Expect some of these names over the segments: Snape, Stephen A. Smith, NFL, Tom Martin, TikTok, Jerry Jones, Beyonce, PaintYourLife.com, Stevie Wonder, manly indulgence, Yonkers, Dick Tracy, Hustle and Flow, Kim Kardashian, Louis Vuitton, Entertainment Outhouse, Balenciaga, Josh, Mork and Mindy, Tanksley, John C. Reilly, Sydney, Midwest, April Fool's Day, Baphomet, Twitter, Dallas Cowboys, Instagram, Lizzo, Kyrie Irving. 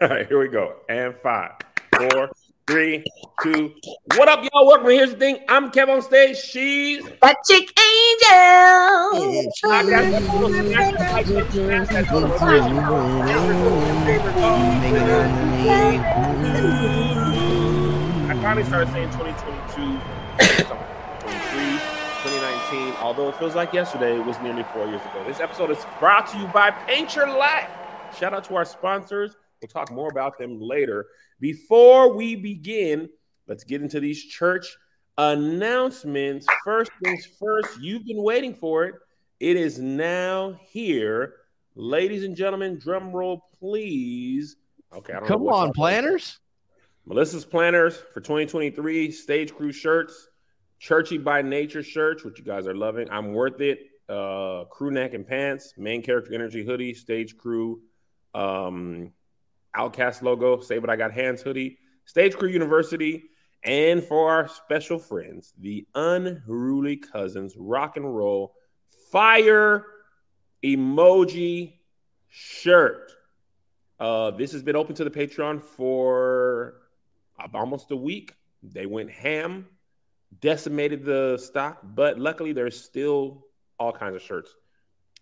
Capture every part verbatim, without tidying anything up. All right, here we go. And five, four, three, two. What up, y'all? Welcome. Here's the thing. I'm Kev on stage. She's that chick angel. I finally started saying twenty twenty-two, twenty nineteen, although it feels like yesterday. It was nearly four years ago. This episode is brought to you by Painter Light. Shout out to our sponsors. We'll talk more about them later. Before we begin, let's get into these church announcements. First things first, you've been waiting for it. It is now here. Ladies and gentlemen, drum roll, please. Okay, I don't Come know on, planners. Melissa's planners for twenty twenty-three, stage crew shirts, Churchy by Nature shirts, which you guys are loving. I'm worth it. Uh, crew neck and pants, main character energy hoodie, stage crew um Outcast logo, Say What I Got Hands hoodie, Stage Crew University, and for our special friends, the Unruly Cousins Rock and Roll Fire Emoji Shirt. Uh, this has been open to the Patreon for almost a week. They went ham, decimated the stock, but luckily there's still all kinds of shirts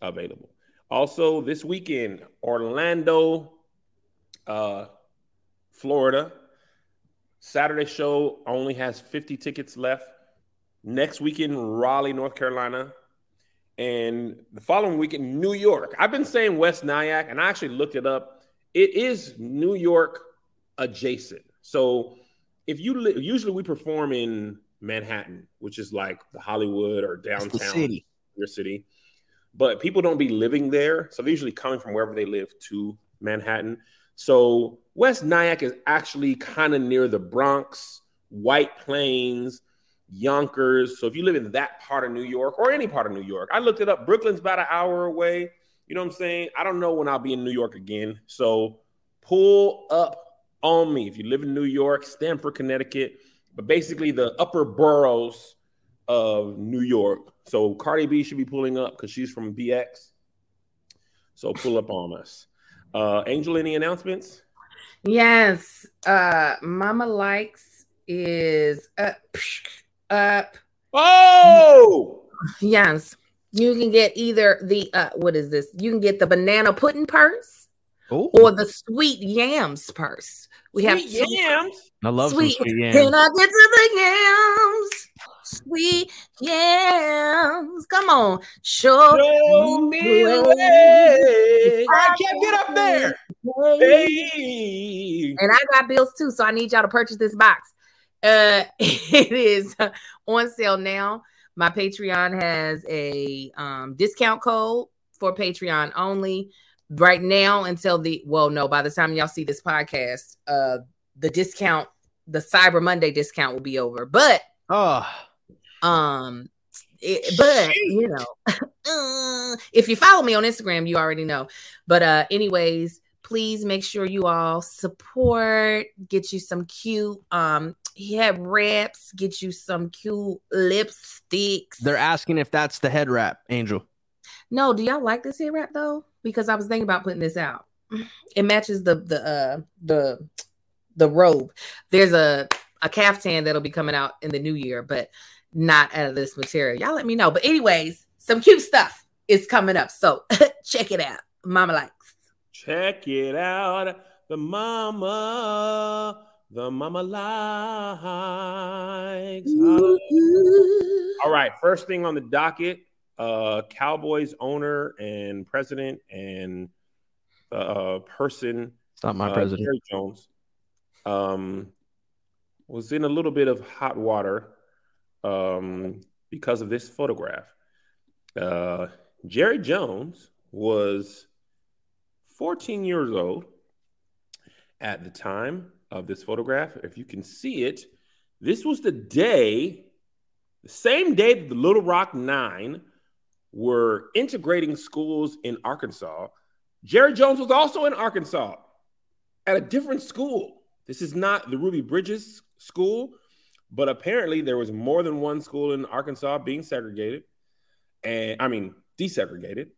available. Also, this weekend, Orlando, Uh, Florida. Saturday show only has fifty tickets left. Next weekend, Raleigh, North Carolina. And the following weekend, New York. I've been saying West Nyack, and I actually looked it up. It is New York adjacent. So if you li- usually we perform in Manhattan, which is like the Hollywood or downtown. It's the city. Your city. But people don't be living there. So they're usually coming from wherever they live to Manhattan. So West Nyack is actually kind of near the Bronx, White Plains, Yonkers. So if you live in that part of New York or any part of New York, I looked it up. Brooklyn's about an hour away. You know what I'm saying? I don't know when I'll be in New York again. So pull up on me if you live in New York, Stamford, Connecticut, but basically the upper boroughs of New York. So Cardi B should be pulling up because she's from B X. So pull up on us. Uh, Angel, any announcements? Yes. Uh, Mama Likes is up. up. Oh! Yes. You can get either the, uh, what is this? You can get the banana pudding purse. Ooh. Or the sweet yams purse. We sweet have two yams. I love sweet, some sweet yams. Can I get to the yams? Sweet yams. Come on. Show, Show me the way. way. I can't get up there. Hey. And I got bills too, so I need y'all to purchase this box. Uh, it is on sale now. My Patreon has a um, discount code for Patreon only right now until the, well, no, by the time y'all see this podcast, uh, the discount, the Cyber Monday discount will be over. But, oh, Um, it, but you know, uh, if you follow me on Instagram, you already know. But uh, anyways, please make sure you all support. Get you some cute um head wraps. Get you some cute lipsticks. They're asking if that's the head wrap, Angel. No, do y'all like this head wrap though? Because I was thinking about putting this out. It matches the the uh the the robe. There's a a caftan that'll be coming out in the new year, but not out of this material. Y'all let me know. But anyways, some cute stuff is coming up. So check it out. Mama Likes. Check it out. The mama. The Mama Likes. Ooh. All right. First thing on the docket, uh, Cowboys owner and president and uh, person. It's not my uh, president. Jerry Jones. Um, was in a little bit of hot water um, because of this photograph. Uh, Jerry Jones was fourteen years old at the time of this photograph. If you can see it, this was the day, the same day that the Little Rock Nine were integrating schools in Arkansas. Jerry Jones was also in Arkansas at a different school. This is not the Ruby Bridges school, but apparently there was more than one school in Arkansas being segregated, and I mean desegregated,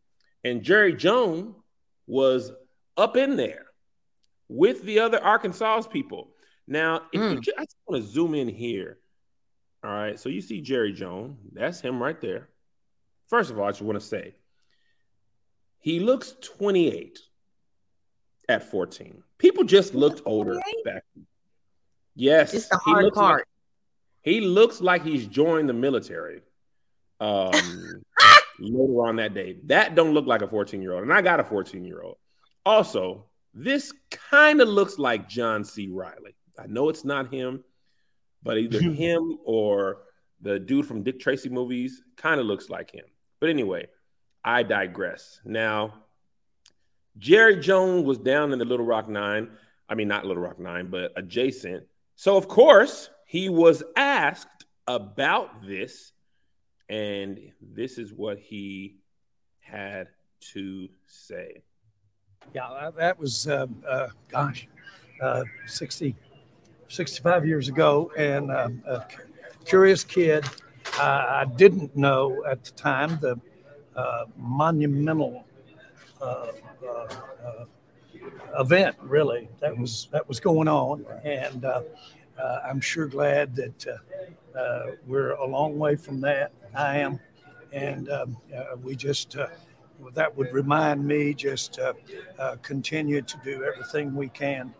and Jerry Jones was up in there with the other Arkansas people. Now, if mm. you just, I just want to zoom in here. All right, so you see Jerry Jones. That's him right there. First of all, I just want to say, he looks twenty-eight at fourteen. People just looked older back then. Yes. It's the hard he part. Like, he looks like he's joined the military um, later on that day. That don't look like a fourteen-year-old. And I got a fourteen-year-old. Also, this kind of looks like John C. Reilly. I know it's not him, but either him or the dude from Dick Tracy movies kind of looks like him. But anyway, I digress. Now, Jerry Jones was down in the Little Rock Nine. I mean, not Little Rock Nine, but adjacent. So, of course, he was asked about this, and this is what he had to say. Yeah, that was, uh, uh, gosh, uh, sixty, sixty-five years ago, and uh, a curious kid. Uh, I didn't know at the time the uh, monumental uh, uh, uh, event, really, that was that was going on, and uh, uh, I'm sure glad that uh, uh, we're a long way from that. I am, and um, uh, we just... Uh, that would remind me just uh, uh, continue to do everything we can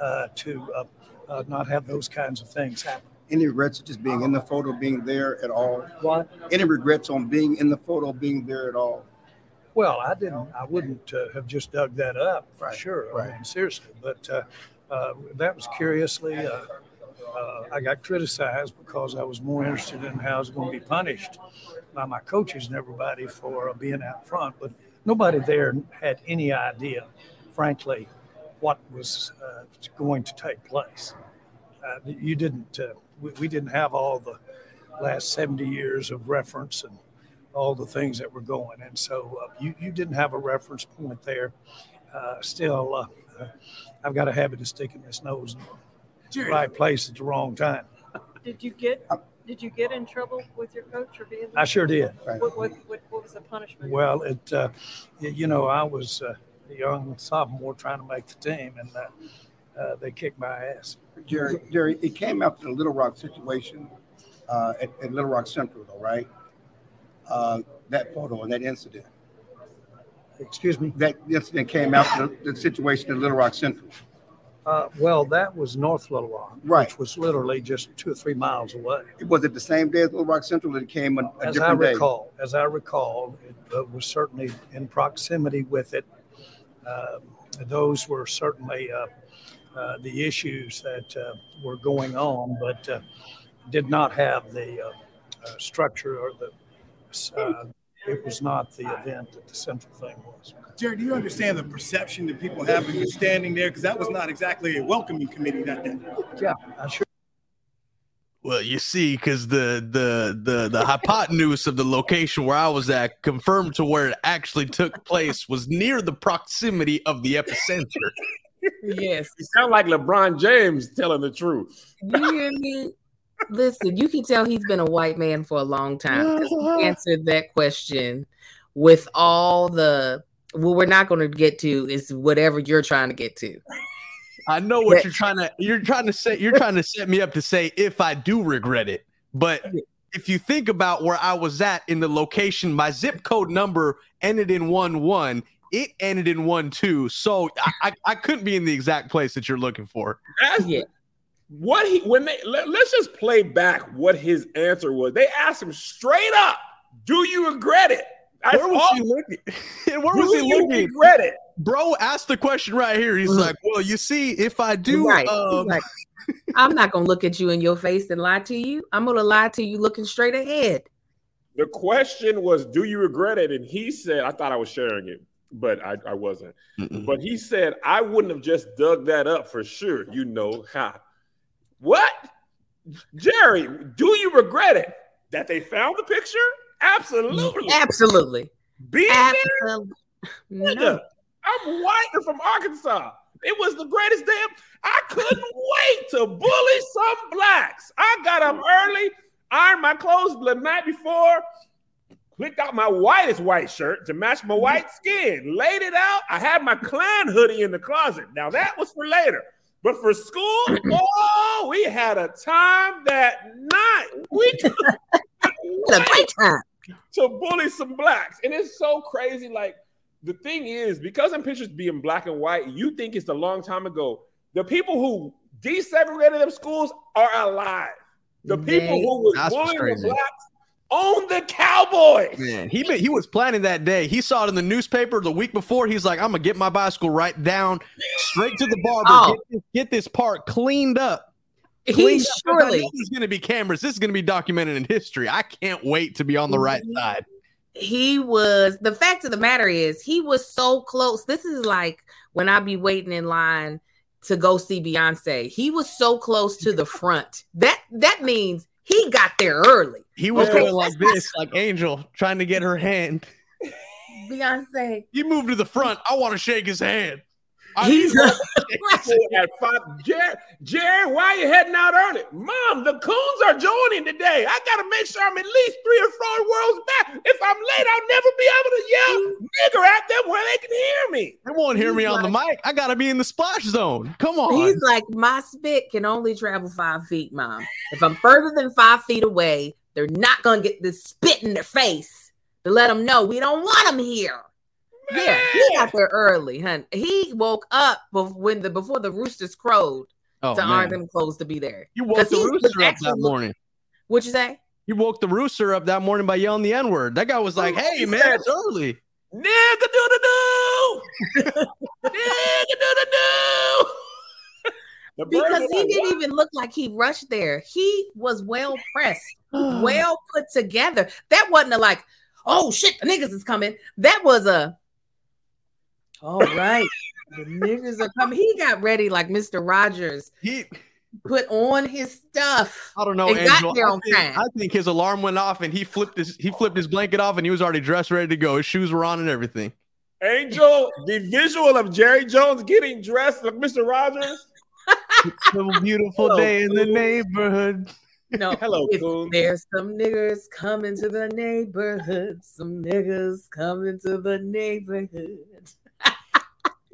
uh, to uh, uh, not have those kinds of things happen. Any regrets just being in the photo, being there at all? What? Any regrets on being in the photo, being there at all? Well, I didn't. I wouldn't uh, have just dug that up for right. sure. Right. I mean, seriously, but uh, uh, that was curiously. Uh, Uh, I got criticized because I was more interested in how I was going to be punished by my coaches and everybody for uh, being out front. But nobody there had any idea, frankly, what was uh, going to take place. Uh, you didn't. Uh, we, we didn't have all the last seventy years of reference and all the things that were going. And so uh, you, you didn't have a reference point there. Uh, still, uh, uh, I've got a habit of sticking this nose in the right place at the wrong time. Did you get did you get in trouble with your coach or being? I sure did. Right. What, what, what, what was the punishment? Well, it, uh, it you know I was uh, a young sophomore trying to make the team, and uh, uh, they kicked my ass. Jerry, Jerry, it came after the Little Rock situation uh, at, at Little Rock Central, though, right? Uh, that photo and that incident. Excuse me. That incident came after the, the situation at Little Rock Central. Uh, well, that was North Little Rock, right. which was literally just two or three miles away. Was it the same day as Little Rock Central? It came a, a different day. As I recall, as I recall, it uh, was certainly in proximity with it. Uh, those were certainly uh, uh, the issues that uh, were going on, but uh, did not have the uh, uh, structure or the. Uh, It was not the event that the central thing was. Jerry, do you understand the perception that people have when you're standing there? Because that was not exactly a welcoming committee that day. Yeah, I sure. Well, you see, because the the the the hypotenuse of the location where I was at confirmed to where it actually took place was near the proximity of the epicenter. Yes, you sound like LeBron James telling the truth. You hear me? Listen, you can tell he's been a white man for a long time because he answered that question with all the, well, we're not going to get to is whatever you're trying to get to. I know what that, you're trying to, you're trying to say, you're trying to set me up to say if I do regret it. But if you think about where I was at in the location, my zip code number ended in one one. It ended in one two. So I, I couldn't be in the exact place that you're looking for. Yeah. What he when they let, let's just play back what his answer was. They asked him straight up, "Do you regret it?" That's where was all, he looking? Where was he looking? Do you regret it, bro? Asked the question right here. He's mm-hmm. like, "Well, you see, if I do, right. um... like, I'm not gonna look at you in your face and lie to you. I'm gonna lie to you looking straight ahead." The question was, "Do you regret it?" And he said, "I thought I was sharing it." But I, I wasn't. Mm-mm. But he said, "I wouldn't have just dug that up for sure." You know how. What? Jerry, do you regret it that they found the picture? Absolutely. Absolutely. Being Absolutely. there? No. I'm white and from Arkansas. It was the greatest day. I couldn't wait to bully some blacks. I got up early, ironed my clothes the night before, clicked out my whitest white shirt to match my white skin, laid it out. I had my Klan hoodie in the closet. Now that was for later. But for school, oh, we had a time that night. We took a great time to bully some blacks. And it's so crazy. Like, the thing is, because I'm pictures being black and white, you think it's a long time ago. The people who desegregated them schools are alive. The man, people who was bullying the blacks own the Cowboys. Man, he he was planning that day. He saw it in the newspaper the week before. He's like, I'm going to get my bicycle right down straight to the barber. Oh. Get, get this part cleaned up. He's surely. There's going to be cameras. This is going to be documented in history. I can't wait to be on the right side. He was, the fact of the matter is, he was so close. This is like when I be waiting in line to go see Beyonce. He was so close to the front. That that means he got there early. He was okay. Going like this, like Angel, trying to get her hand. Beyonce. He moved to the front. I want to shake his hand. I He's a- at five. Jerry, Jerry, why are you heading out early? Mom, the Coons are joining today. I got to make sure I'm at least three or four worlds back. If I'm late, I'll never be able to yell nigger at them where they can hear me. They won't hear he's me like, on the mic. I got to be in the splash zone. Come on. He's like, my spit can only travel five feet, Mom. If I'm further than five feet away, they're not going to get this spit in their face to let them know we don't want them here. Yeah, he got there early, hun. He woke up when the before the roosters crowed oh, to man. Arm them clothes to be there. You woke the rooster up that morning. What'd you say? You woke the rooster up that morning by yelling the N-word. That guy was like, "Hey, he man, said, it's early." Nigga do do do. Nigga do do do. Because he didn't even look like he rushed there. He was well pressed, well put together. That wasn't a like, "Oh shit, the niggas is coming." That was a. All right, the niggas are coming. He got ready like Mister Rogers. He put on his stuff. I don't know, Angel. I think, I think his alarm went off and he flipped his he flipped his blanket off and he was already dressed, ready to go. His shoes were on and everything. Angel, the visual of Jerry Jones getting dressed like Mister Rogers. It's a beautiful Hello, day in the neighborhood. No, Hello, if there's some niggas coming to the neighborhood. Some niggas coming to the neighborhood.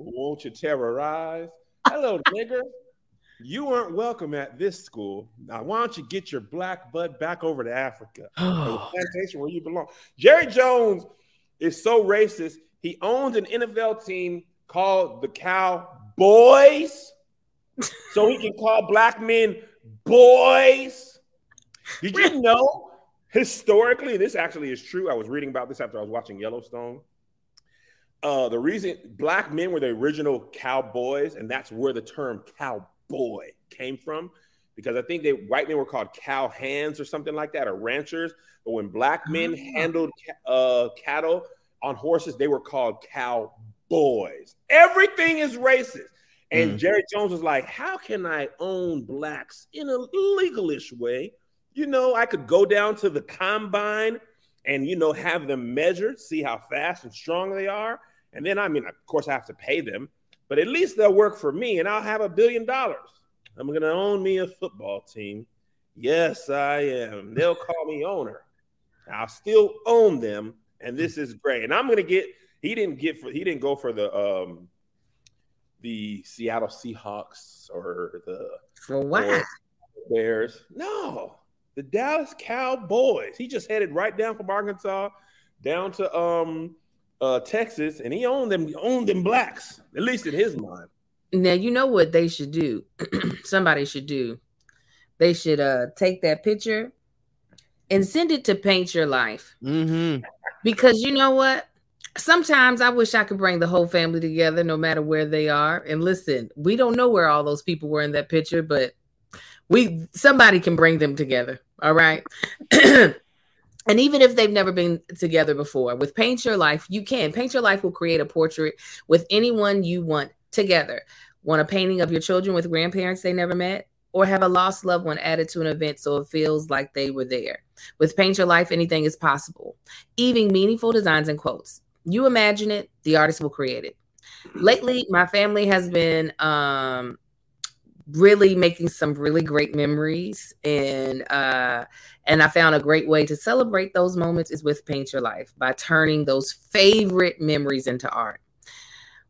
Won't you terrorize? Hello, nigger. You weren't welcome at this school. Now, why don't you get your black butt back over to Africa? The plantation where you belong. Jerry Jones is so racist. He owns an N F L team called the Cowboys. So he can call black men boys. Did you know, historically, this actually is true. I was reading about this after I was watching Yellowstone. Uh, the reason black men were the original cowboys, and that's where the term cowboy came from, because I think they white men were called cow hands or something like that, or ranchers. But when black men handled uh, cattle on horses, they were called cowboys. Everything is racist. And mm-hmm. Jerry Jones was like, how can I own blacks in a legalish way? You know, I could go down to the combine and, you know, have them measured, see how fast and strong they are. And then, I mean, of course, I have to pay them, but at least they'll work for me and I'll have a billion dollars. I'm going to own me a football team. Yes, I am. They'll call me owner. I'll still own them. And this is great. And I'm going to get, he didn't get for, he didn't go for the, um, the Seattle Seahawks or the for what? Bears. No, the Dallas Cowboys. He just headed right down from Arkansas down to um uh Texas, and he owned them, he owned them blacks, at least in his mind. Now, you know what they should do? Somebody should do. They should uh take that picture and send it to Paint Your Life. Mm-hmm. Because you know what? Sometimes I wish I could bring the whole family together, no matter where they are. And listen, we don't know where all those people were in that picture, but we somebody can bring them together. All right. And even if they've never been together before, with Paint Your Life, you can. Paint Your Life will create a portrait with anyone you want together. Want a painting of your children with grandparents they never met? Or have a lost loved one added to an event so it feels like they were there? With Paint Your Life, anything is possible. Even meaningful designs and quotes. You imagine it, the artist will create it. Lately, my family has been um, really making some really great memories. And uh, and I found a great way to celebrate those moments is with Paint Your Life, by turning those favorite memories into art.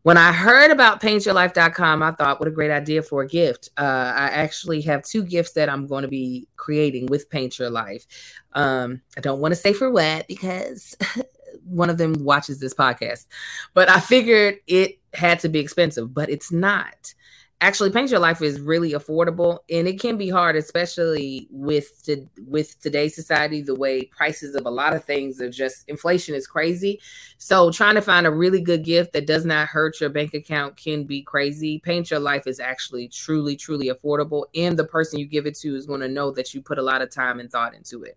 When I heard about Paint Your Life dot com, I thought, what a great idea for a gift. Uh, I actually have two gifts that I'm going to be creating with Paint Your Life. Um, I don't want to say for what, because one of them watches this podcast, but I figured it had to be expensive, but it's not. Actually, Paint Your Life is really affordable, and it can be hard, especially with to, with today's society, the way prices of a lot of things are just, inflation is crazy. So trying to find a really good gift that does not hurt your bank account can be crazy. Paint Your Life is actually truly, truly affordable, and the person you give it to is going to know that you put a lot of time and thought into it.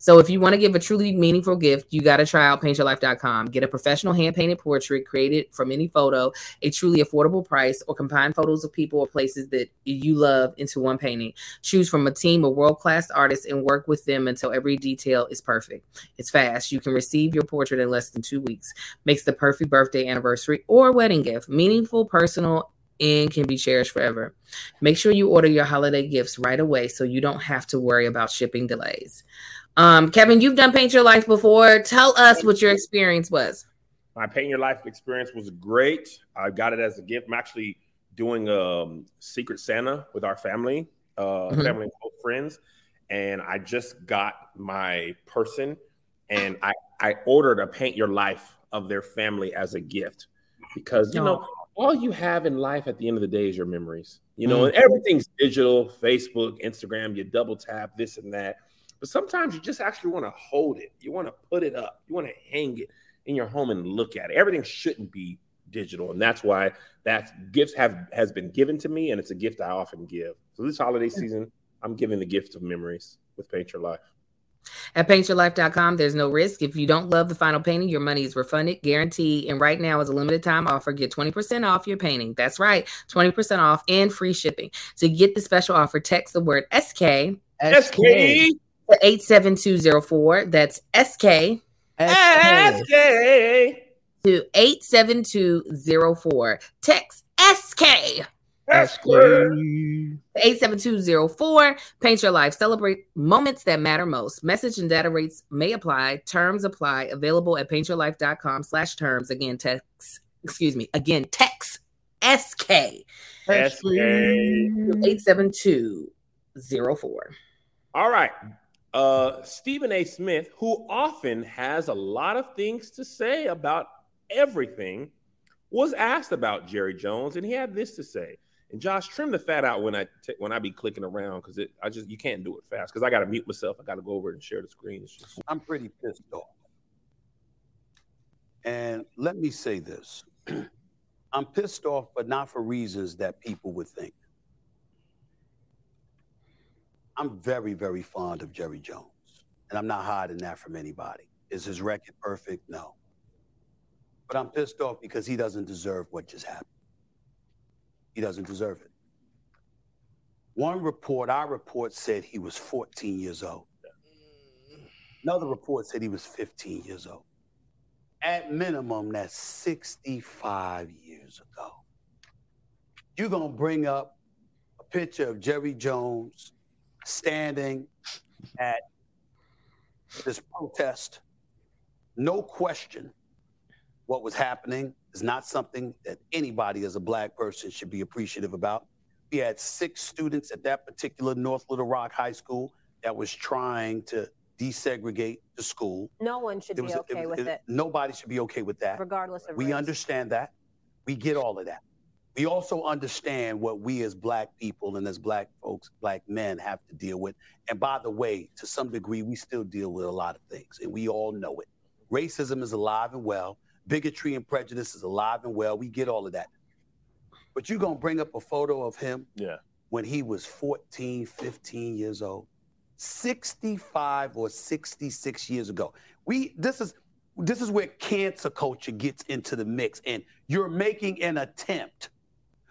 So if you want to give a truly meaningful gift, you got to try out paint your life dot com. Get a professional hand-painted portrait created from any photo, a truly affordable price, or combine photos of people or places that you love into one painting. Choose from a team of world-class artists and work with them until every detail is perfect. It's fast. You can receive your portrait in less than two weeks. Makes the perfect birthday, anniversary, or wedding gift. Meaningful, personal, and can be cherished forever. Make sure you order your holiday gifts right away so you don't have to worry about shipping delays. Um, Kevin, you've done Paint Your Life before. Tell us what your experience was. My Paint Your Life experience was great. I got it as a gift. I'm actually doing um, Secret Santa with our family, uh, mm-hmm. family and friends, and I just got my person, and I, I ordered a Paint Your Life of their family as a gift, because, you oh. know, all you have in life at the end of the day is your memories. You know, mm-hmm. and everything's digital, Facebook, Instagram, you double tap, this and that. But sometimes you just actually want to hold it. You want to put it up. You want to hang it in your home and look at it. Everything shouldn't be digital. And that's why that gift have, has been given to me, and it's a gift I often give. So this holiday season, I'm giving the gift of memories with Paint Your Life. At paint your life dot com, there's no risk. If you don't love the final painting, your money is refunded, guaranteed. And right now is a limited time offer. Get twenty percent off your painting. That's right, twenty percent off and free shipping. To get the special offer, text the word S K S K to eight seven two zero four. That's S K S K to eight seven two zero four. Text S K. That's clear. eight seven two zero four. Paint Your Life. Celebrate moments that matter most. Message and data rates may apply. Terms apply. Available at paint your life dot com slash terms. Again, text, excuse me. Again, text S K. S K. eight seven two zero four. All right. Uh, Stephen A. Smith, who often has a lot of things to say about everything, was asked about Jerry Jones, and he had this to say. And Josh, trim the fat out when I t- when I be clicking around, because it I just you can't do it fast, because I got to mute myself. I got to go over and share the screen. Just... I'm pretty pissed off. And let me say this. I'm pissed off, but not for reasons that people would think. I'm very, very fond of Jerry Jones, and I'm not hiding that from anybody. Is his record perfect? No. But I'm pissed off because he doesn't deserve what just happened. He doesn't deserve it. One report, our report said he was fourteen years old. Another report said he was fifteen years old. At minimum, that's sixty-five years ago. You're going to bring up a picture of Jerry Jones standing at this protest. No question, what was happening is not something that anybody as a black person should be appreciative about. We had six students at that particular North Little Rock high school that was trying to desegregate the school. No one should be okay with it. Nobody should be okay with that. Regardless of race. We understand that. We get all of that. We also understand what we as black people and as black folks, black men have to deal with. And by the way, to some degree, we still deal with a lot of things, and we all know it. Racism is alive and well. Bigotry and prejudice is alive and well. We get all of that. But you're going to bring up a photo of him yeah. when he was fourteen, fifteen years old, sixty-five or sixty-six years ago. We this is this is where cancer culture gets into the mix, and you're making an attempt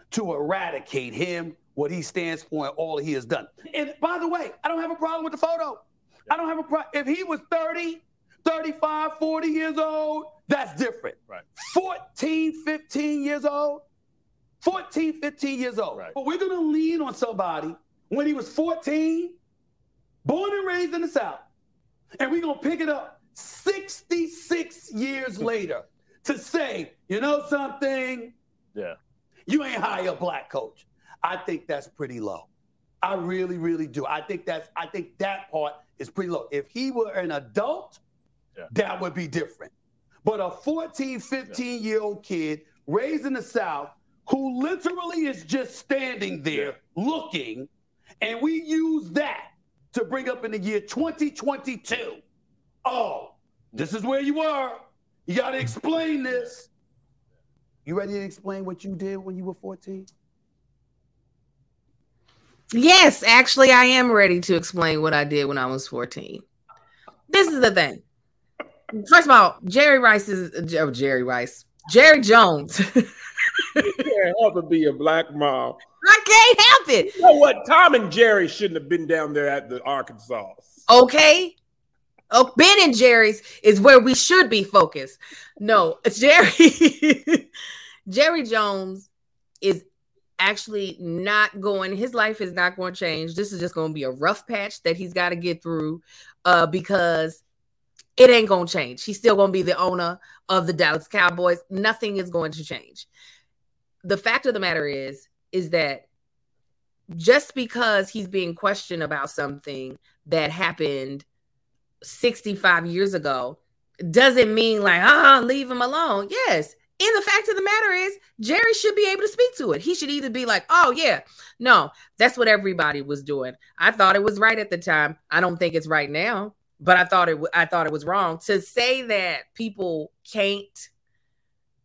to eradicate him, what he stands for, and all he has done. And by the way, I don't have a problem with the photo. I don't have a problem. If he was thirty, thirty-five, forty years old, that's different. Right. fourteen, fifteen years old, fourteen, fifteen years old. Right. But we're going to lean on somebody when he was fourteen, born and raised in the South, and we're going to pick it up sixty-six years later to say, you know something? Yeah. You ain't hire a black coach. I think that's pretty low. I really, really do. I think that's, I think that part is pretty low. If he were an adult, yeah. that would be different. But a fourteen, fifteen-year-old yeah. kid raised in the South who literally is just standing there yeah. looking, and we use that to bring up in the year twenty twenty-two. Oh, this is where you are. You got to explain this. You ready to explain what you did when you were fourteen? Yes, actually, I am ready to explain what I did when I was fourteen. This is the thing. First of all, Jerry Rice is oh, Jerry Rice, Jerry Jones. You can't help but be a black mom. I can't help it. You know what? Tom and Jerry shouldn't have been down there at the Arkansas. Okay. Oh, Ben and Jerry's is where we should be focused. No, Jerry, Jerry Jones is actually not going, his life is not going to change. This is just going to be a rough patch that he's got to get through uh, because it ain't going to change. He's still going to be the owner of the Dallas Cowboys. Nothing is going to change. The fact of the matter is, is that just because he's being questioned about something that happened sixty-five years ago doesn't mean like, ah, oh, leave him alone. Yes. And the fact of the matter is, Jerry should be able to speak to it. He should either be like, oh, yeah, no, that's what everybody was doing. I thought it was right at the time. I don't think it's right now, but I thought it w- I thought it was wrong. To say that people can't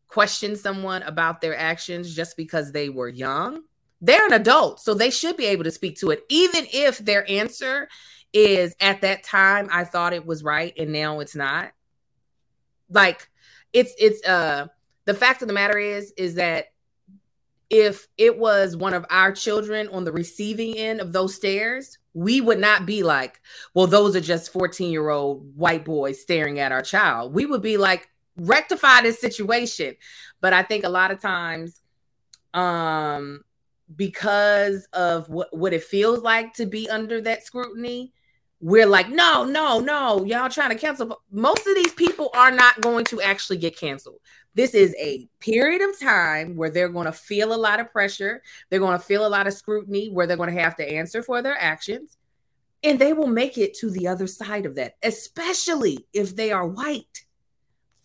question someone about their actions just because they were young, they're an adult, so they should be able to speak to it, even if their answer is, at that time, I thought it was right, and now it's not. Like, it's, it's, uh, the fact of the matter is, is that if it was one of our children on the receiving end of those stares, we would not be like, well, those are just fourteen-year-old white boys staring at our child. We would be like, rectify this situation. But I think a lot of times, um, because of what, what it feels like to be under that scrutiny, we're like, no, no, no, y'all trying to cancel. But most of these people are not going to actually get canceled. This is a period of time where they're going to feel a lot of pressure. They're going to feel a lot of scrutiny where they're going to have to answer for their actions. And they will make it to the other side of that, especially if they are white.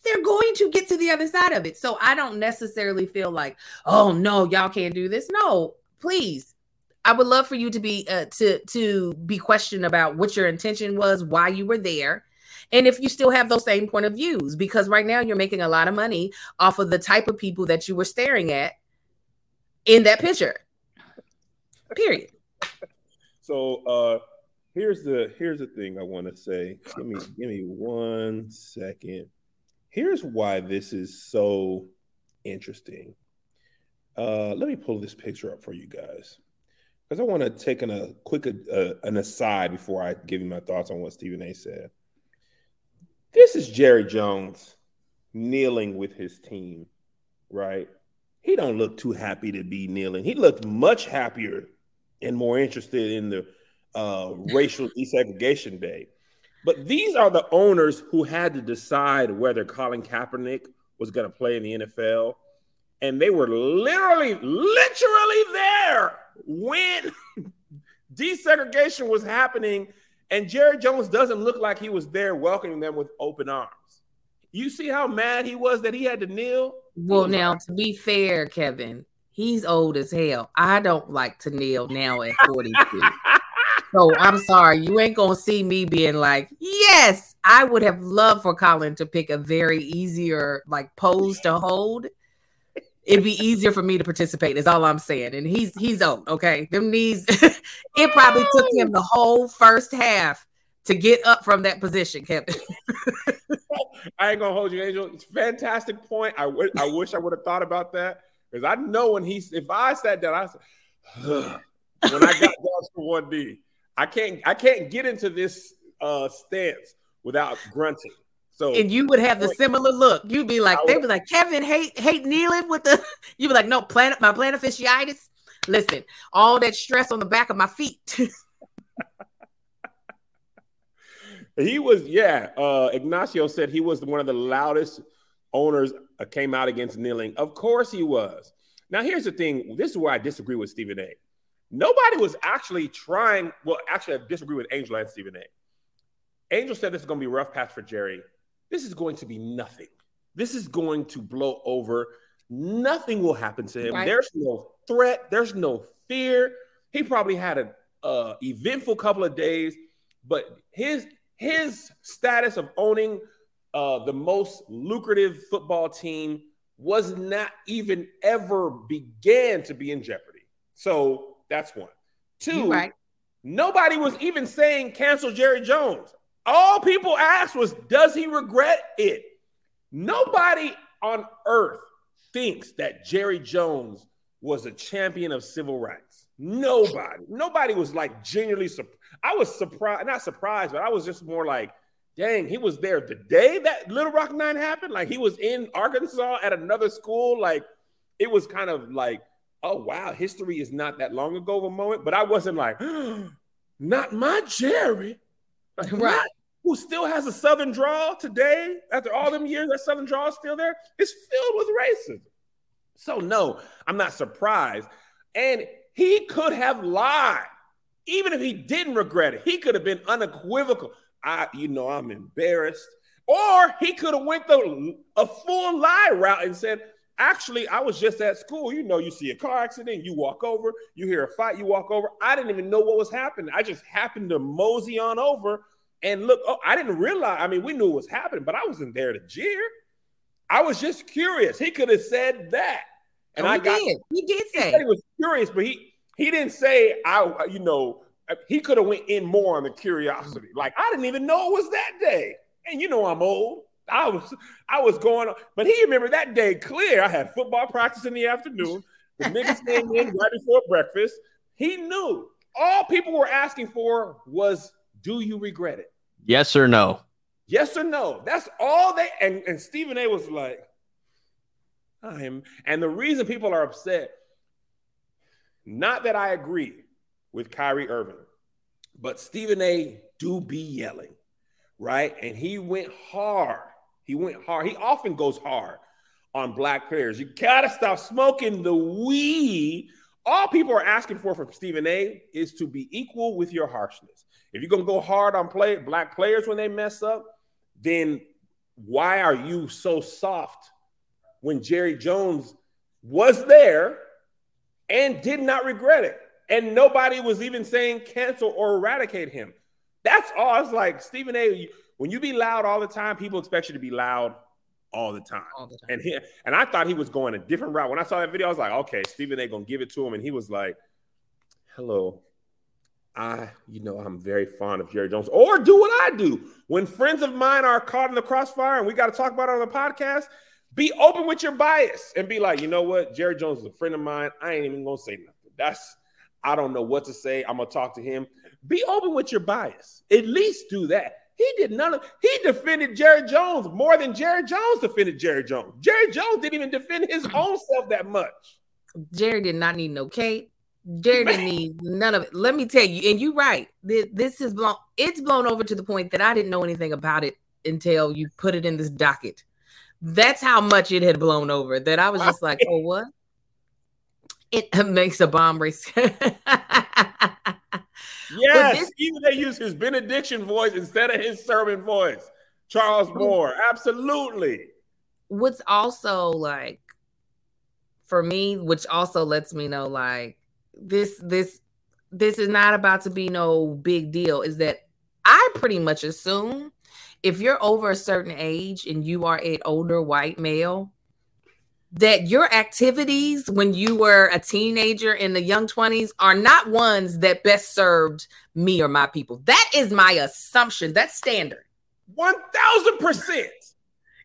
They're going to get to the other side of it. So I don't necessarily feel like, oh, no, y'all can't do this. No, please. I would love for you to be uh, to to be questioned about what your intention was, why you were there, and if you still have those same point of views. Because right now you're making a lot of money off of the type of people that you were staring at in that picture. Period. So uh, here's the here's the thing I want to say. Give me give me one second. Here's why this is so interesting. Uh, let me pull this picture up for you guys, because I want to take an, a quick uh, an aside before I give you my thoughts on what Stephen A. said. This is Jerry Jones kneeling with his team, right? He don't look too happy to be kneeling. He looked much happier and more interested in the uh, racial desegregation day. But these are the owners who had to decide whether Colin Kaepernick was going to play in the N F L. And they were literally, literally there when desegregation was happening, and Jerry Jones doesn't look like he was there welcoming them with open arms. You see how mad he was that he had to kneel? Well, now, to be fair, Kevin, he's old as hell. I don't like to kneel now at forty-two. So I'm sorry. You ain't going to see me being like, yes, I would have loved for Colin to pick a very easier like pose to hold. It'd be easier for me to participate is all I'm saying. And he's he's old, okay? Them knees, it probably took him the whole first half to get up from that position, Kevin. I ain't going to hold you, Angel. It's a fantastic point. I, w- I wish I would have thought about that. Because I know when he, if I sat down, I said, ugh. When I got down to one D, I can't, I can't get into this uh, stance without grunting. So and you would have the similar look. You'd be like, would, they'd be like, Kevin, hate hate kneeling with the. You'd be like, no, planet, my plantar fasciitis. Listen, all that stress on the back of my feet. He was, yeah. Uh, Ignacio said he was one of the loudest owners uh, came out against kneeling. Of course he was. Now, here's the thing. This is where I disagree with Stephen A. Nobody was actually trying. Well, actually, I disagree with Angel and Stephen A. Angel said this is going to be a rough patch for Jerry. This is going to be nothing. This is going to blow over. Nothing will happen to him. Right. There's no threat. There's no fear. He probably had an uh, eventful couple of days, but his his status of owning uh, the most lucrative football team was not even ever began to be in jeopardy. So that's one. Two, right. Nobody was even saying cancel Jerry Jones. All people asked was, does he regret it? Nobody on earth thinks that Jerry Jones was a champion of civil rights. Nobody. Nobody was like genuinely surprised. I was surprised, not surprised, but I was just more like, dang, he was there the day that Little Rock Nine happened. Like he was in Arkansas at another school. Like it was kind of like, oh, wow, history is not that long ago of a moment. But I wasn't like, oh, not my Jerry. Like, right. Not, who still has a Southern drawl today? After all them years, that Southern drawl is still there. It's filled with racism. So no, I'm not surprised. And he could have lied. Even if he didn't regret it, he could have been unequivocal. I, you know, I'm embarrassed. Or he could have went the a full lie route and said, actually, I was just at school. You know, you see a car accident, you walk over, you hear a fight, you walk over. I didn't even know what was happening. I just happened to mosey on over and look. Oh, I didn't realize. I mean, we knew what was happening, but I wasn't there to jeer. I was just curious. He could have said that. And oh, I he got, did. He did he say. He was curious, but he he didn't say, I, you know, he could have went in more on the curiosity. Like, I didn't even know it was that day. And you know I'm old. I was I was going on. But he remembered that day clear. I had football practice in the afternoon. The niggas came in right before breakfast. He knew. All people were asking for was, do you regret it? Yes or no. Yes or no. That's all they – and and Stephen A. was like, I am – and the reason people are upset, not that I agree with Kyrie Irving, but Stephen A. do be yelling, right? And he went hard. He went hard. He often goes hard on black players. You got to stop smoking the weed. All people are asking for from Stephen A. is to be equal with your harshness. If you're going to go hard on play, black players when they mess up, then why are you so soft when Jerry Jones was there and did not regret it? And nobody was even saying cancel or eradicate him. That's all. I was like, Stephen A., when you be loud all the time, people expect you to be loud all the time. All the time. And he, and I thought he was going a different route. When I saw that video, I was like, okay, Stephen A. going to give it to him. And he was like, hello. I, you know, I'm very fond of Jerry Jones. Or do what I do. When friends of mine are caught in the crossfire and we got to talk about it on the podcast, be open with your bias and be like, you know what? Jerry Jones is a friend of mine. I ain't even going to say nothing. That's, I don't know what to say. I'm going to talk to him. Be open with your bias. At least do that. He did none of, he defended Jerry Jones more than Jerry Jones defended Jerry Jones. Jerry Jones didn't even defend his own self that much. Jerry did not need no cake. Jerry didn't need none of it. Let me tell you, and you're right. This is blown. It's blown over to the point that I didn't know anything about it until you put it in this docket. That's how much it had blown over that I was just like, oh, what? It makes a bomb risk. Yes, this- even they use his benediction voice instead of his sermon voice. Charles Moore, absolutely. What's also like, for me, which also lets me know, like, this, this, this is not about to be no big deal, is that I pretty much assume if you're over a certain age and you are an older white male, that your activities when you were a teenager in the young twenties are not ones that best served me or my people. That is my assumption. That's standard. one thousand percent.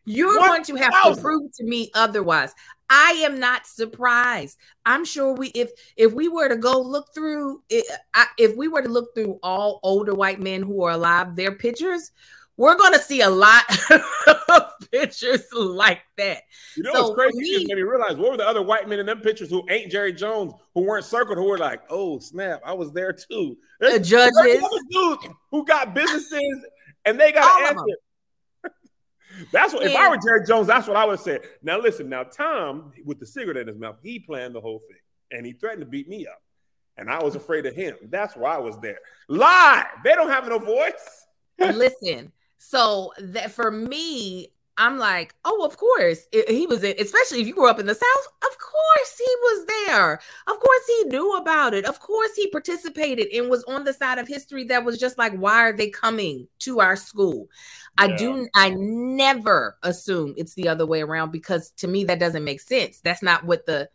You're one going to have thousand. to prove to me otherwise. I am not surprised. I'm sure we, if if we were to go look through, if we were to look through all older white men who are alive, their pictures, we're going to see a lot of pictures like that. You know so what's crazy? You just made me realize, what were the other white men in them pictures who ain't Jerry Jones, who weren't circled, who were like, oh, snap, I was there too. There's, the judges. There's other dudes who got businesses and they got an answer. That's what, yeah. If I were Jerry Jones, that's what I would say. Now, listen, now, Tom, with the cigarette in his mouth, he planned the whole thing. And he threatened to beat me up. And I was afraid of him. That's why I was there. Lie! They don't have no voice. Listen, so that for me, I'm like, oh, of course. It, he was, in, especially if you grew up in the South, of course he was there. Of course he knew about it. Of course he participated and was on the side of history that was just like, why are they coming to our school? Yeah. I do. I never assume it's the other way around, because to me, that doesn't make sense. That's not what the,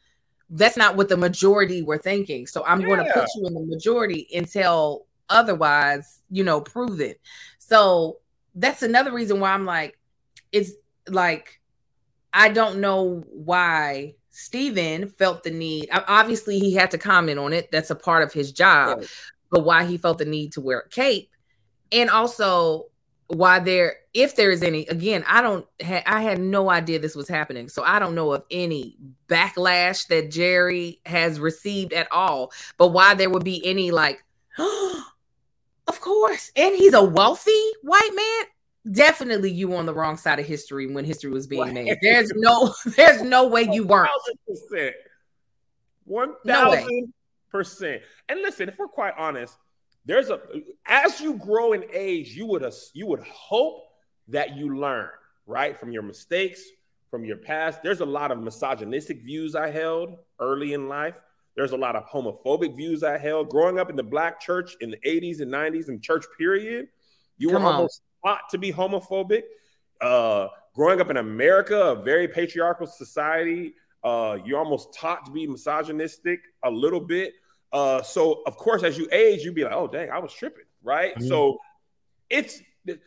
that's not what the majority were thinking. So I'm yeah. going to put you in the majority until otherwise, you know, prove it. So that's another reason why I'm like, it's like, I don't know why Stephen felt the need. Obviously, he had to comment on it. That's a part of his job. Right. But why he felt the need to wear a cape, and also why there, if there is any, again, I don't, ha- I had no idea this was happening. So I don't know of any backlash that Jerry has received at all, but why there would be any like, oh, of course. And he's a wealthy white man. Definitely you on the wrong side of history when history was being made. There's no, there's no way you weren't. one thousand percent. And listen, if we're quite honest, there's a, as you grow in age, you would, you would hope that you learn, right? From your mistakes, from your past. There's a lot of misogynistic views I held early in life. There's a lot of homophobic views I held growing up in the black church in the eighties and nineties and church period. You Come were almost taught to be homophobic. Uh, growing up in America, a very patriarchal society, uh, you're almost taught to be misogynistic a little bit. Uh, so of course, as you age, you'd be like, oh, dang, I was tripping, right? Mm-hmm. So it's the,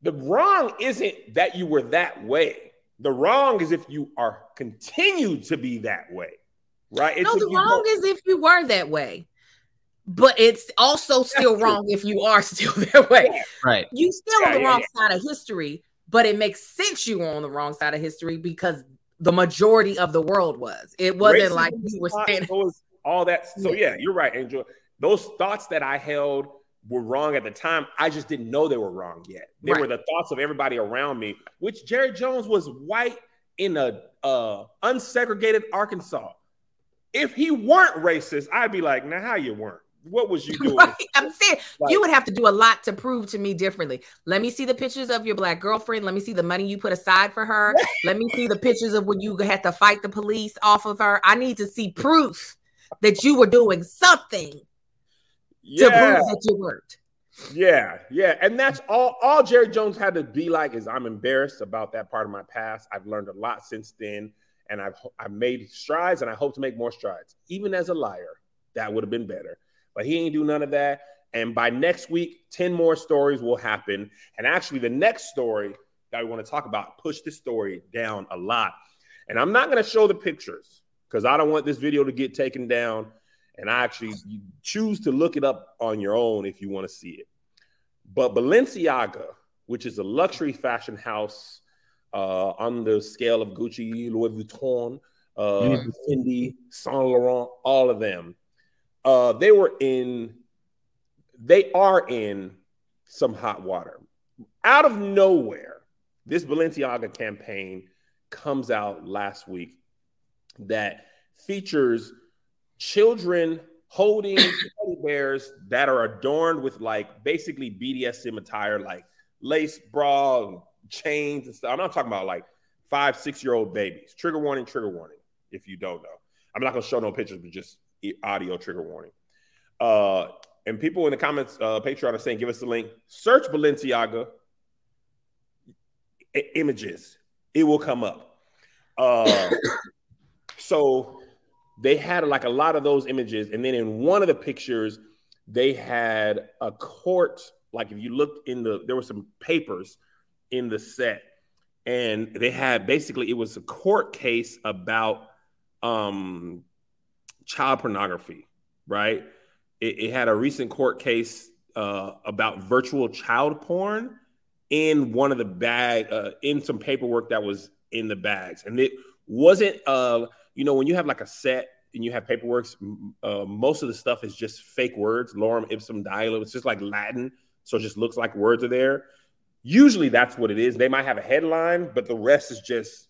the wrong isn't that you were that way. The wrong is if you are continue to be that way, right? It's no, the wrong is if you were that way, but it's also still That's wrong true. If you are still that way, yeah, right? You still yeah, on the yeah, wrong yeah. side of history, but it makes sense you were on the wrong side of history because the majority of the world was. It wasn't Racism like you were standing. Those- All that. So, yeah, you're right, Angel. Those thoughts that I held were wrong at the time. I just didn't know they were wrong yet. They right. were the thoughts of everybody around me, which Jerry Jones was white in a uh, unsegregated Arkansas. If he weren't racist, I'd be like, now, how you weren't? What was you doing? Right. I'm saying like, you would have to do a lot to prove to me differently. Let me see the pictures of your black girlfriend. Let me see the money you put aside for her. Let me see the pictures of when you had to fight the police off of her. I need to see proof that you were doing something yeah. to prove that you weren't. Yeah, yeah. And that's all, all Jerry Jones had to be like is, I'm embarrassed about that part of my past. I've learned a lot since then, and I've, I've made strides, and I hope to make more strides. Even as a liar, that would have been better. But he ain't do none of that. And by next week, ten more stories will happen. And actually, the next story that we want to talk about pushed this story down a lot. And I'm not going to show the pictures, because I don't want this video to get taken down, and I actually you choose to look it up on your own if you want to see it. But Balenciaga, which is a luxury fashion house uh, on the scale of Gucci, Louis Vuitton, uh, mm. Fendi, Saint Laurent, all of them, uh, they were in, they are in some hot water. Out of nowhere, this Balenciaga campaign comes out last week that features children holding teddy bears that are adorned with like basically B D S M attire, like lace bra and chains and stuff. I'm not talking about like five, six-year-old babies. Trigger warning, trigger warning, if you don't know. I'm not going to show no pictures, but just audio trigger warning. Uh, and people in the comments, uh, Patreon are saying, give us the link. Search Balenciaga I- images. It will come up. Uh So they had like a lot of those images. And then in one of the pictures, they had a court. Like if you looked in the, there were some papers in the set, and they had basically, it was a court case about um, child pornography, right? It, it had a recent court case uh, about virtual child porn. in one of the bag, uh, in some paperwork that was in the bags. And it wasn't, uh, you know, when you have like a set and you have paperwork, uh, most of the stuff is just fake words, lorem ipsum dialum. It's just like Latin. So it just looks like words are there. Usually that's what it is. They might have a headline, but the rest is just,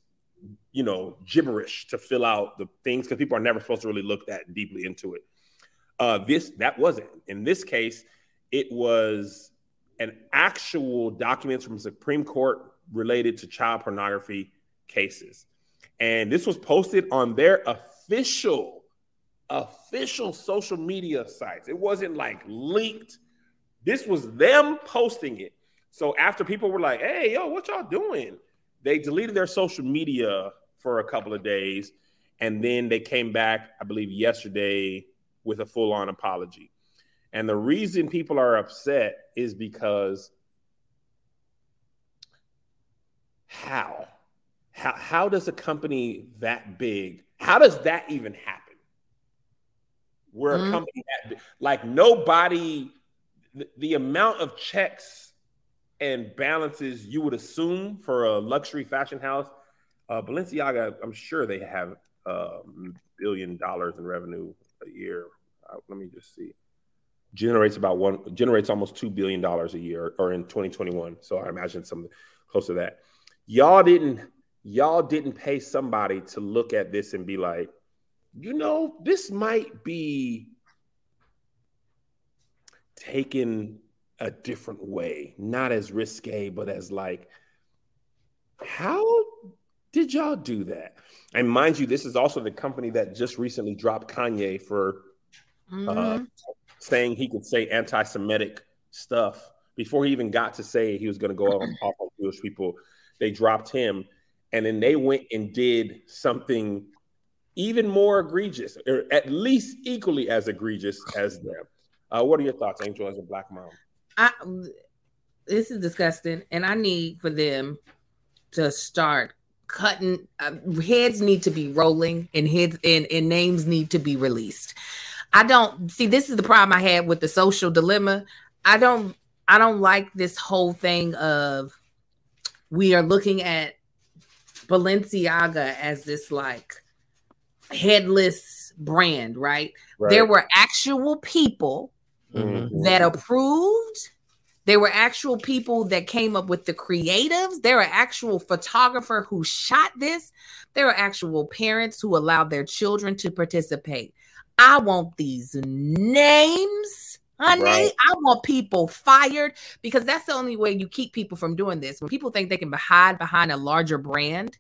you know, gibberish to fill out the things because people are never supposed to really look that deeply into it. Uh, this, that wasn't. In this case, it was an actual documents from the Supreme Court related to child pornography cases. And this was posted on their official, official social media sites. It wasn't like linked. This was them posting it. So after people were like, hey, yo, what y'all doing? They deleted their social media for a couple of days. And then they came back, I believe, yesterday with a full-on apology. And the reason people are upset is because how? How, how does a company that big, how does that even happen? We're mm-hmm. a company that big. Like nobody, the, the amount of checks and balances you would assume for a luxury fashion house, uh, Balenciaga, I'm sure they have a um, billion dollars in revenue a year. Uh, let me just see. Generates about one, generates almost two billion dollars a year or in twenty twenty-one. So I imagine something close to that. Y'all didn't, y'all didn't pay somebody to look at this and be like, you know, this might be taken a different way, not as risque, but as like, how did y'all do that? And mind you, this is also the company that just recently dropped Kanye for mm-hmm. uh, saying he could say anti-Semitic stuff before he even got to say he was going to go off on Jewish people. They dropped him, and then they went and did something even more egregious, or at least equally as egregious as them. Uh, what are your thoughts, Angel, as a black mom? I, this is disgusting, and I need for them to start cutting. Uh, heads need to be rolling, and heads and, and names need to be released. I don't see. This is the problem I had with the social dilemma. I don't. I don't like this whole thing of we are looking at Balenciaga as this like headless brand, right? right. There were actual people mm-hmm. that approved. There were actual people that came up with the creatives. There are actual photographer who shot this. There are actual parents who allowed their children to participate. I want these names, honey. Right. I want people fired because that's the only way you keep people from doing this. When people think they can hide behind a larger brand,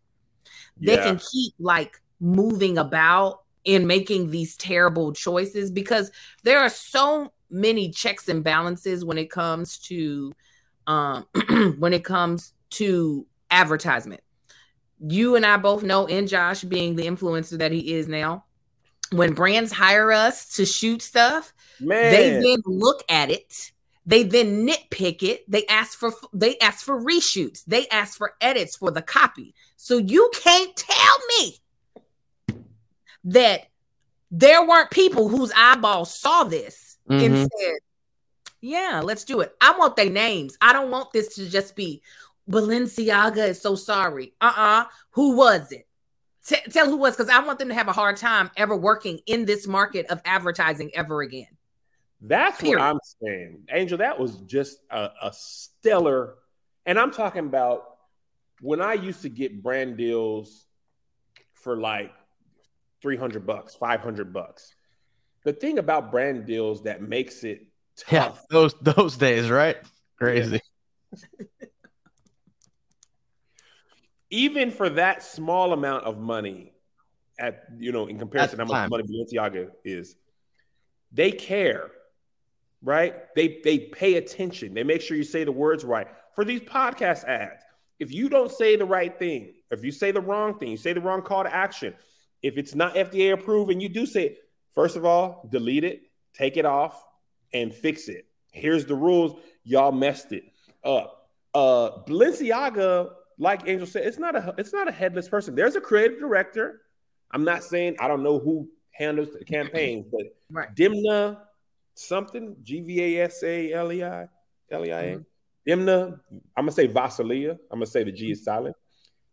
they yeah. can keep like moving about and making these terrible choices because there are so many checks and balances when it comes to um, when it comes to advertisement. You and I both know, and Josh being the influencer that he is now, when brands hire us to shoot stuff, Man. they then look at it. They then nitpick it. They ask for they ask for reshoots. They ask for edits for the copy. So you can't tell me that there weren't people whose eyeballs saw this mm-hmm. and said, yeah, let's do it. I want their names. I don't want this to just be Balenciaga is so sorry. Uh-uh. Who was it? T- tell who was, because I want them to have a hard time ever working in this market of advertising ever again. That's Period. what I'm saying. Angel, that was just a, a stellar. And I'm talking about when I used to get brand deals for like three hundred bucks, five hundred bucks. The thing about brand deals that makes it tough. Yeah, those, those days, right? Crazy. Yeah. Even for that small amount of money, at you know, in comparison to how much money Balenciaga is, they care, right? They they pay attention. They make sure you say the words right. For these podcast ads, if you don't say the right thing, if you say the wrong thing, you say the wrong call to action, if it's not F D A approved and you do say it, first of all, delete it, take it off, and fix it. Here's the rules. Y'all messed it up. Uh, Balenciaga... Like Angel said, it's not a it's not a headless person. There's a creative director. I'm not saying I don't know who handles the campaigns, but right. Demna, something G V A S A L E I L E I A. Demna, I'm going to say Vasilia. I'm going to say the G is silent.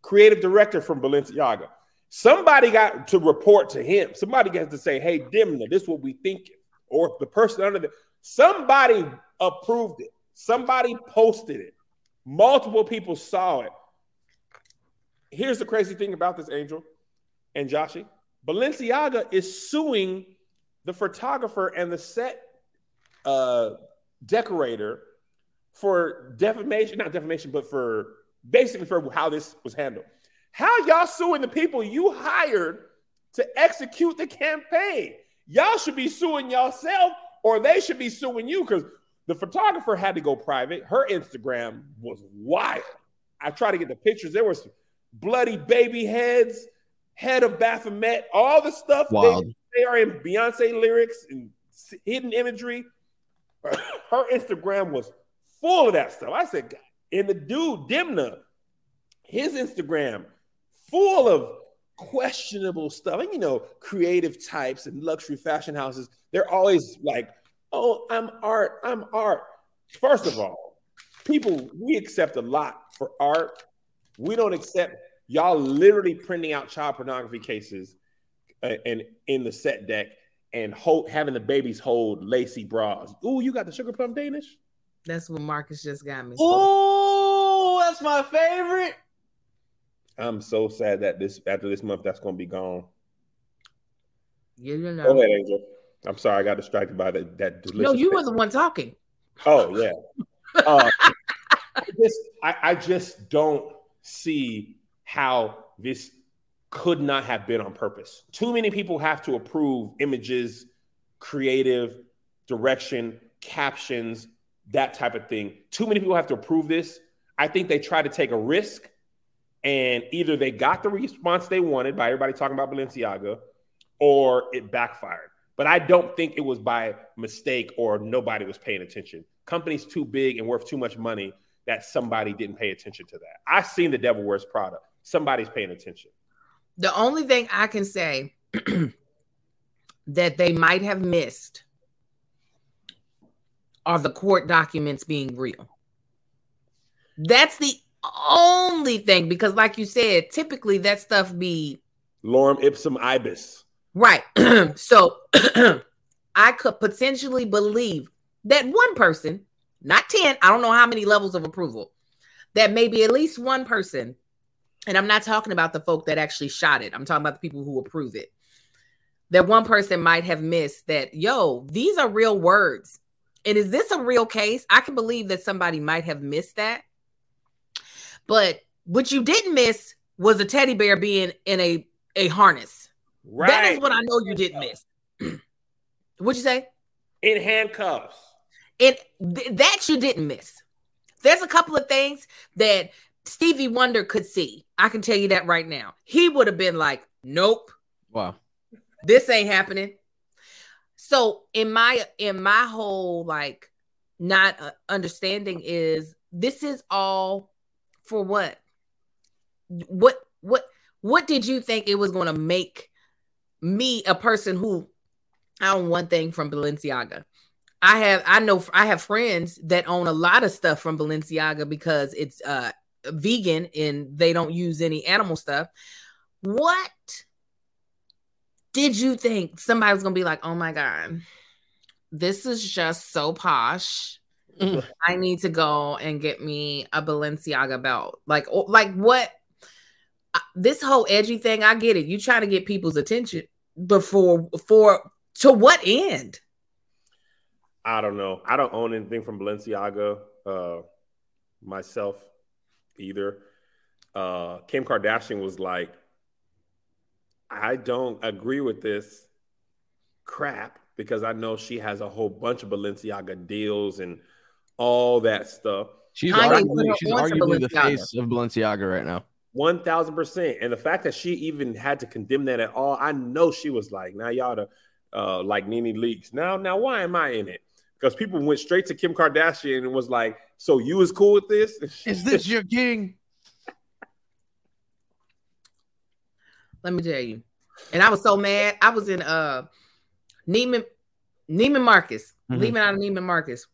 Creative director from Balenciaga. Somebody got to report to him. Somebody got to say, hey, Demna, this is what we think. Or the person under the, somebody approved it. Somebody posted it. Multiple people saw it. Here's the crazy thing about this, Angel and Joshi. Balenciaga is suing the photographer and the set uh, decorator for defamation, not defamation, but for basically for how this was handled. How y'all suing the people you hired to execute the campaign? Y'all should be suing yourself, or they should be suing you, because the photographer had to go private. Her Instagram was wild. I tried to get the pictures. There was bloody baby heads, head of Baphomet, all the stuff. Wow. They, they are in Beyonce lyrics and hidden imagery. Her Instagram was full of that stuff. I said, God. And the dude, Demna, his Instagram, full of questionable stuff. And, you know, creative types and luxury fashion houses, they're always like, oh, I'm art, I'm art. First of all, people, we accept a lot for art. We don't accept y'all literally printing out child pornography cases uh, and in the set deck and hold, having the babies hold lacy bras. Ooh, you got the sugar plum Danish? That's what Marcus just got me. Ooh, that's my favorite. I'm so sad that this after this month, that's going to be gone. You know. Go ahead, Angel. I'm sorry, I got distracted by that. that delicious no, you were the one talking. Oh, yeah. uh, I, just, I, I just don't see how this could not have been on purpose. Too many people have to approve images, creative direction, captions, that type of thing. Too many people have to approve this. I think they tried to take a risk, and either they got the response they wanted by everybody talking about Balenciaga, or it backfired. But I don't think it was by mistake or nobody was paying attention. Company's too big and worth too much money that somebody didn't pay attention to that. I've seen the Devil Wears Prada. Somebody's paying attention. The only thing I can say that they might have missed are the court documents being real. That's the only thing, because like you said, typically that stuff be... Lorem Ipsum Ibis. Right. So I could potentially believe that one person, not ten, I don't know how many levels of approval, that maybe at least one person, and I'm not talking about the folk that actually shot it, I'm talking about the people who approve it, that one person might have missed that, yo, these are real words. And is this a real case? I can believe that somebody might have missed that. But what you didn't miss was a teddy bear being in a, a harness. Right. That is what I know you didn't miss. What'd you say? In handcuffs. And th- that you didn't miss. There's a couple of things that Stevie Wonder could see. I can tell you that right now. He would have been like, nope. Wow. This ain't happening. So in my, in my whole, like, not uh, understanding is this is all for what? What, what, what did you think it was going to make me, a person who, I own one thing from Balenciaga. I have, I know, I have friends that own a lot of stuff from Balenciaga because it's uh, vegan and they don't use any animal stuff. What did you think? Somebody was going to be like, oh my God, this is just so posh. I need to go and get me a Balenciaga belt. Like, like what? This whole edgy thing, I get it. You try to get people's attention. But for, for to what end? I don't know. I don't own anything from Balenciaga uh, myself either. Uh, Kim Kardashian was like, I don't agree with this crap because I know she has a whole bunch of Balenciaga deals and all that stuff. She's arguably, she's arguably the face of Balenciaga right now. one thousand percent. And the fact that she even had to condemn that at all, I know she was like, now y'all to, uh, like NeNe Leakes. Now, now why am I in it? Because people went straight to Kim Kardashian and was like, so you is cool with this? Is this your king? Let me tell you. And I was so mad. I was in uh, Neiman, Neiman Marcus. Mm-hmm. Leaving out of Neiman Marcus.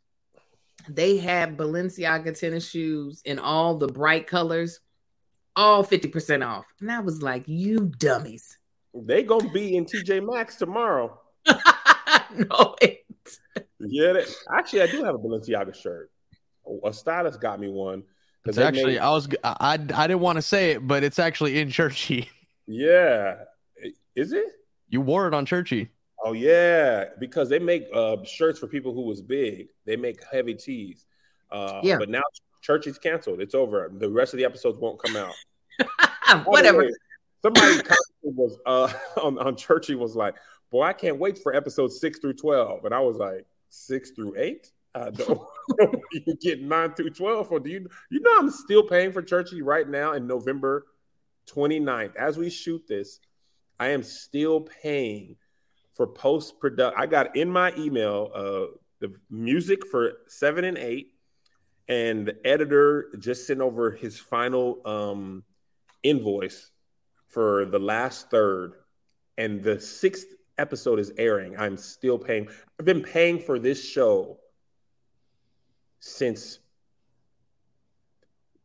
they had Balenciaga tennis shoes in all the bright colors, all fifty percent off. And I was like, you dummies. They going to be in T J Maxx tomorrow. No, it. Yeah, they, actually, I do have a Balenciaga shirt. A stylist got me one. It's actually, made, I was, I, I didn't want to say it, but it's actually in Churchy. Yeah. Is it? You wore it on Churchy. Oh, yeah, because they make uh, shirts for people who was big. They make heavy tees. Uh, yeah. But now Churchy's canceled. It's over. The rest of the episodes won't come out. Whatever. Oh, somebody was uh, on, on Churchy was like, boy, I can't wait for episodes six through twelve. And I was like, six through eight? Uh, no, you get nine through twelve, or do you? You know, I'm still paying for Churchy right now in November twenty-ninth. As we shoot this, I am still paying for post production. I got in my email uh, the music for seven and eight, and the editor just sent over his final um, invoice for the last third, and the sixth episode is airing. I'm still paying. I've been paying for this show since,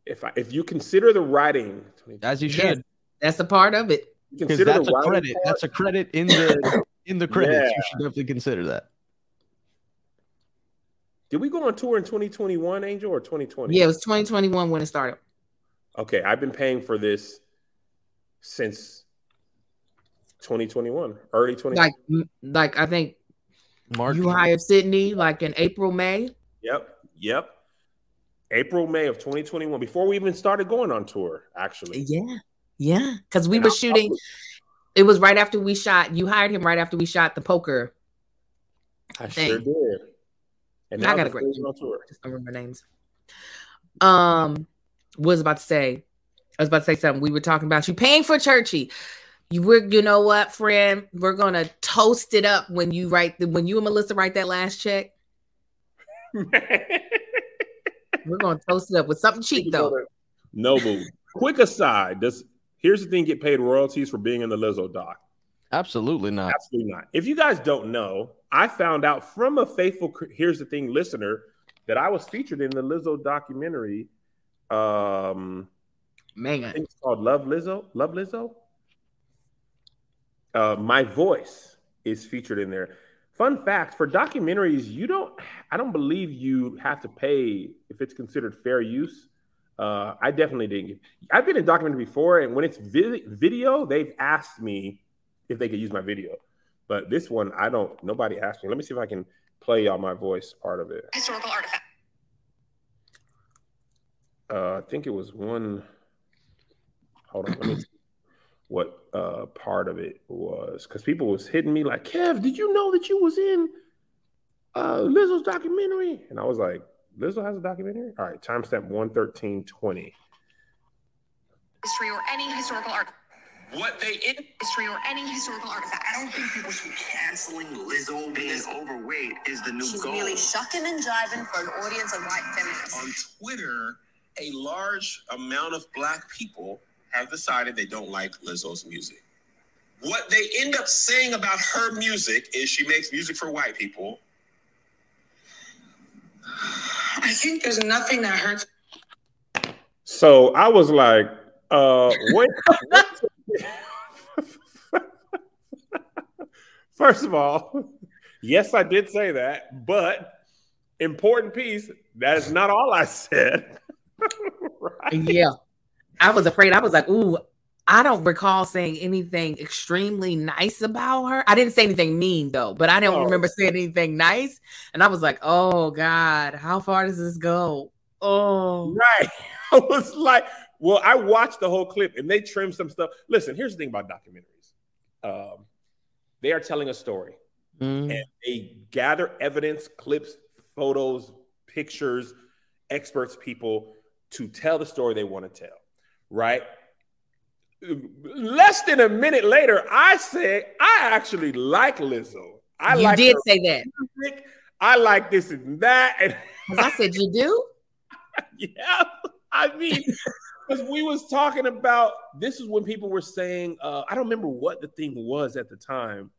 if I, if you consider the writing, as you should, that's a part of it. Consider that's the a credit. Part. That's a credit in the in the credits. Yeah. You should definitely consider that. Did we go on tour in twenty twenty-one, Angel, or twenty twenty? Yeah, it was twenty twenty-one when it started. Okay, I've been paying for this since twenty twenty-one, early twenty. Like, like I think March. You hired Sydney like in April, May. Yep. Yep. April, May of twenty twenty-one, before we even started going on tour, actually. Yeah. Yeah. Because we and were I, shooting. I was, it was right after we shot. You hired him right after we shot the poker. I thing. Sure did. And now I got a great on tour. I just don't remember names. Um, was about to say, I was about to say something. We were talking about you paying for Churchy. You were, you know what, friend? We're going to toast it up when you write, the, when you and Melissa write that last check. We're gonna toast it up with something cheap though. Noble. Quick aside, does here's the thing: get paid royalties for being in the Lizzo doc? Absolutely not. Absolutely not. If you guys don't know, I found out from a faithful here's the thing listener that I was featured in the Lizzo documentary. Um, man, I think it's called Love Lizzo. Love Lizzo. Uh, my voice is featured in there. Fun fact, for documentaries, you don't, I don't believe you have to pay if it's considered fair use. Uh, I definitely didn't. I've been in a documentary before, and when it's vid- video, they've asked me if they could use my video. But this one, I don't, nobody asked me. Let me see if I can play y'all my voice part of it. Historical artifact. Uh, I think it was one, hold on, let me see. What uh, part of it was, because people was hitting me like, Kev, did you know that you was in uh, Lizzo's documentary? And I was like, Lizzo has a documentary? All right, timestamp one thirteen twenty. History or any historical art. What they in history or any historical artifact. I don't think people should be canceling Lizzo being overweight is the new She's goal. She's really shucking and jiving for an audience of white feminists. On Twitter, a large amount of black people have decided they don't like Lizzo's music. What they end up saying about her music is she makes music for white people. I think there's nothing that hurts. So I was like, uh, what? First of all, yes, I did say that, but important piece, that is not all I said. Right? Yeah. I was afraid. I was like, ooh, I don't recall saying anything extremely nice about her. I didn't say anything mean, though, but I don't oh. remember saying anything nice. And I was like, oh, God, how far does this go? Oh. Right. I was like, well, I watched the whole clip, and they trimmed some stuff. Listen, here's the thing about documentaries. Um, they are telling a story. Mm. And they gather evidence, clips, photos, pictures, experts, people to tell the story they want to tell. Right. Less than a minute later, I said, I actually like Lizzo. I like You did say that. Music. I like this and that. And I said, you do? Yeah. I mean, because we was talking about, this is when people were saying, uh, I don't remember what the thing was at the time.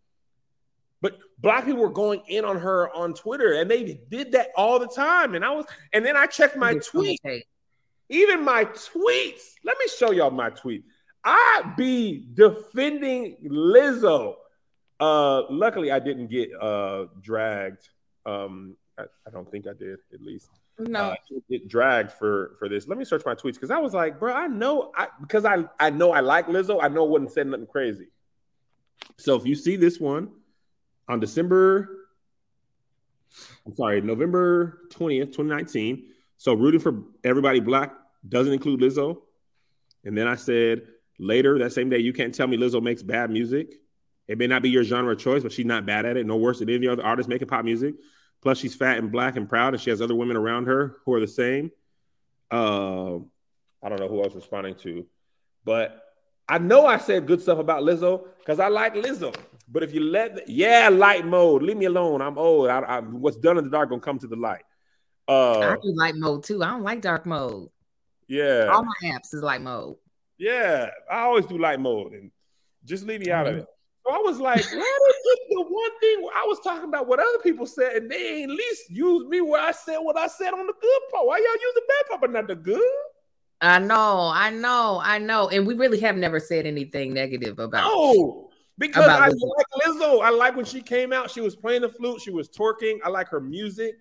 But black people were going in on her on Twitter, and they did that all the time. And I was, and then I checked my tweets, even my tweets. Let me show y'all my tweet. I be defending Lizzo. Uh, luckily, I didn't get uh, dragged. Um, I, I don't think I did, at least. No, uh, it dragged for for this. Let me search my tweets because I was like, bro, I know, I because I I know I like Lizzo. I know I wouldn't say nothing crazy. So if you see this one on December, I'm sorry, November twentieth, twenty nineteen. So rooting for everybody black doesn't include Lizzo. And then I said later that same day, you can't tell me Lizzo makes bad music. It may not be your genre of choice, but she's not bad at it. No worse than any other artist making pop music. Plus, she's fat and black and proud, and she has other women around her who are the same. Uh, I don't know who I was responding to, but I know I said good stuff about Lizzo because I like Lizzo. But if you let, the, yeah, light mode, leave me alone. I'm old. I, I, what's done in the dark gonna come to the light. Uh, I do light mode too. I don't like dark mode. Yeah, all my apps is light mode. Yeah, I always do light mode, and just leave me out mm-hmm. of it. So I was like, that is the one thing I was talking about what other people said, and they ain't least used me where I said what I said on the good part. Why y'all use the bad part but not the good? I know, I know, I know, and we really have never said anything negative about. Oh, because about I Lizzo. like Lizzo. I like when she came out. She was playing the flute. She was twerking. I like her music.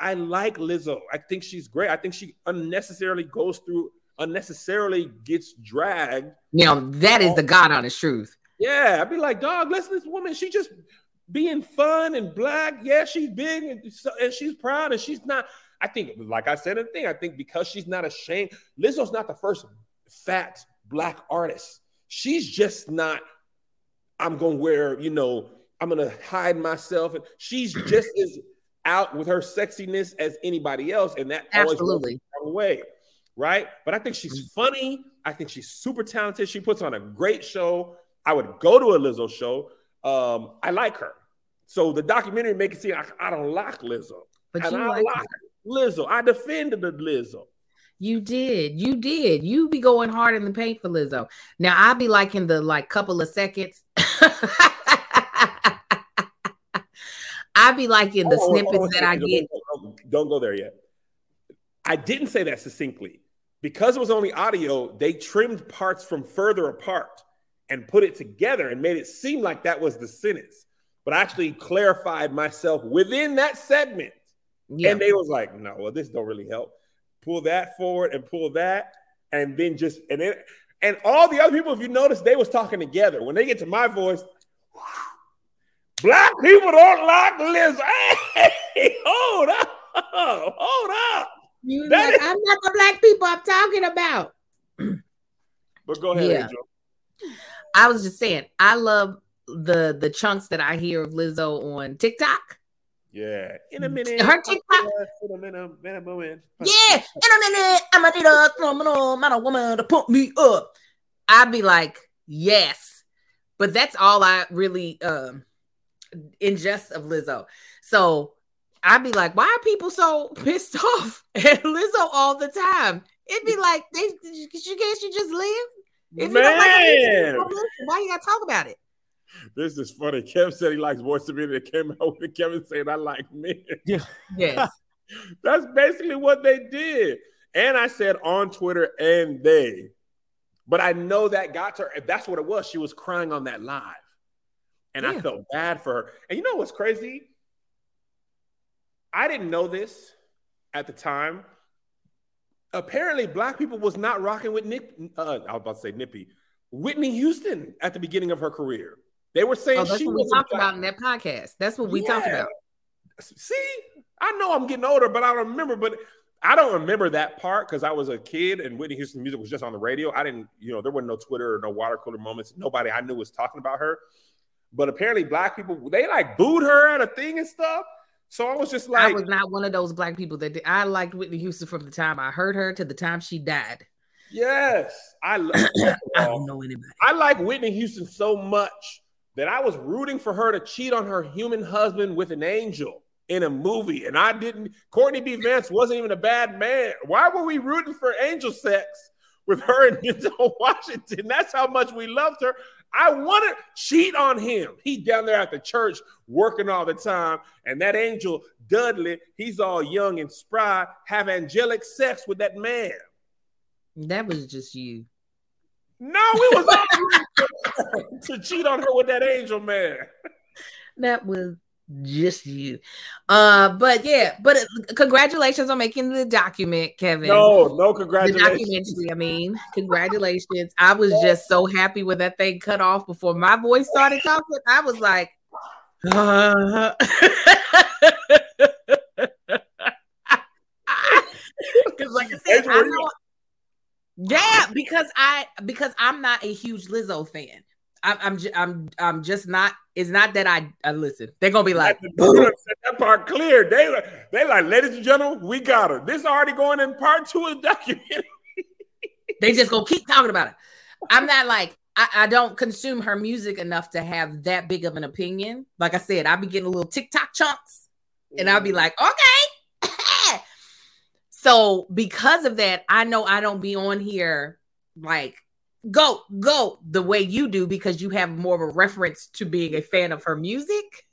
I like Lizzo. I think she's great. I think she unnecessarily goes through, unnecessarily gets dragged. Now that is the God honest truth. Yeah, I'd be like, dog, listen to this woman. She just being fun and black. Yeah, she's big and, and she's proud and she's not. I think, like I said in the thing, I think because she's not ashamed, Lizzo's not the first fat black artist. She's just not, I'm going to wear, you know, I'm going to hide myself. And she's just as out with her sexiness as anybody else. And that absolutely always goes the wrong way, right? But I think she's funny. I think she's super talented. She puts on a great show. I would go to a Lizzo show. Um, I like her. So the documentary makes it seem like I don't like Lizzo. But and you I like her. Lizzo. I defended the Lizzo. You did. You did. You be going hard in the paint for Lizzo. Now I be like in the like couple of seconds. I be like in the oh, snippets oh, oh, that oh, I don't get. Go, don't go there yet. I didn't say that succinctly. Because it was only audio, they trimmed parts from further apart and put it together and made it seem like that was the sentence. But I actually clarified myself within that segment. Yeah. And they was like, no, well, this don't really help. Pull that forward and pull that. And then just, and then, and all the other people, if you notice, they was talking together. When they get to my voice, black people don't like Liz. Hey, hold up. Hold up. You know, is- I'm not the black people I'm talking about. But go ahead, yeah. Angel. I was just saying, I love the the chunks that I hear of Lizzo on TikTok. Yeah, in a minute. Her TikTok. In a minute, in a minute. Yeah, in a minute, I'm a little phenomenal, I'm a woman to pump me up. I'd be like, yes, but that's all I really um, ingest of Lizzo. So I'd be like, why are people so pissed off at Lizzo all the time? It'd be like, they, you, can't you just live? If Man, you don't like it, why you gotta talk about it? This is funny. Kev said he likes boys to be that came out with it. Kevin saying I like men. Yeah, yes, that's basically what they did. And I said on Twitter and they, but I know that got to her. If that's what it was, she was crying on that live, and yeah. I felt bad for her. And you know what's crazy? I didn't know this at the time. Apparently, black people was not rocking with Nick. Uh, I was about to say Nippy, Whitney Houston at the beginning of her career. They were saying oh, that's she what we talked black. about in that podcast. That's what we yeah. talked about. See, I know I'm getting older, but I don't remember. But I don't remember that part because I was a kid and Whitney Houston music was just on the radio. I didn't, you know, there wasn't no Twitter or no water cooler moments. Nobody I knew was talking about her. But apparently, black people they like booed her at a thing and stuff. So I was just like, I was not one of those black people that did. I liked Whitney Houston from the time I heard her to the time she died. Yes, I love her. I don't know anybody. I like Whitney Houston so much that I was rooting for her to cheat on her human husband with an angel in a movie, and I didn't. Courtney B. Vance wasn't even a bad man. Why were we rooting for angel sex with her in Denzel Washington? That's how much we loved her. I want to cheat on him. He down there at the church working all the time. And that angel, Dudley, he's all young and spry, have angelic sex with that man. That was just you. No, it was not to cheat on her with that angel man. That was just you. Uh, but yeah, but congratulations on making the document, Kevin. No, no congratulations. The documentary, I mean, congratulations. I was just so happy when that thing cut off before my voice started talking. I was like, uh. Because like I said, I know, yeah, because I because I'm not a huge Lizzo fan. I'm I'm j- I'm I'm just not. It's not that I uh, listen. They're gonna be like, that part clear. They they like, ladies and gentlemen, we got her. This already going in part two of the documentary. They just gonna keep talking about it. I'm not like I, I don't consume her music enough to have that big of an opinion. Like I said, I'll be getting a little TikTok chunks, and I'll be like, okay. So because of that, I know I don't be on here like. Go, go the way you do because you have more of a reference to being a fan of her music.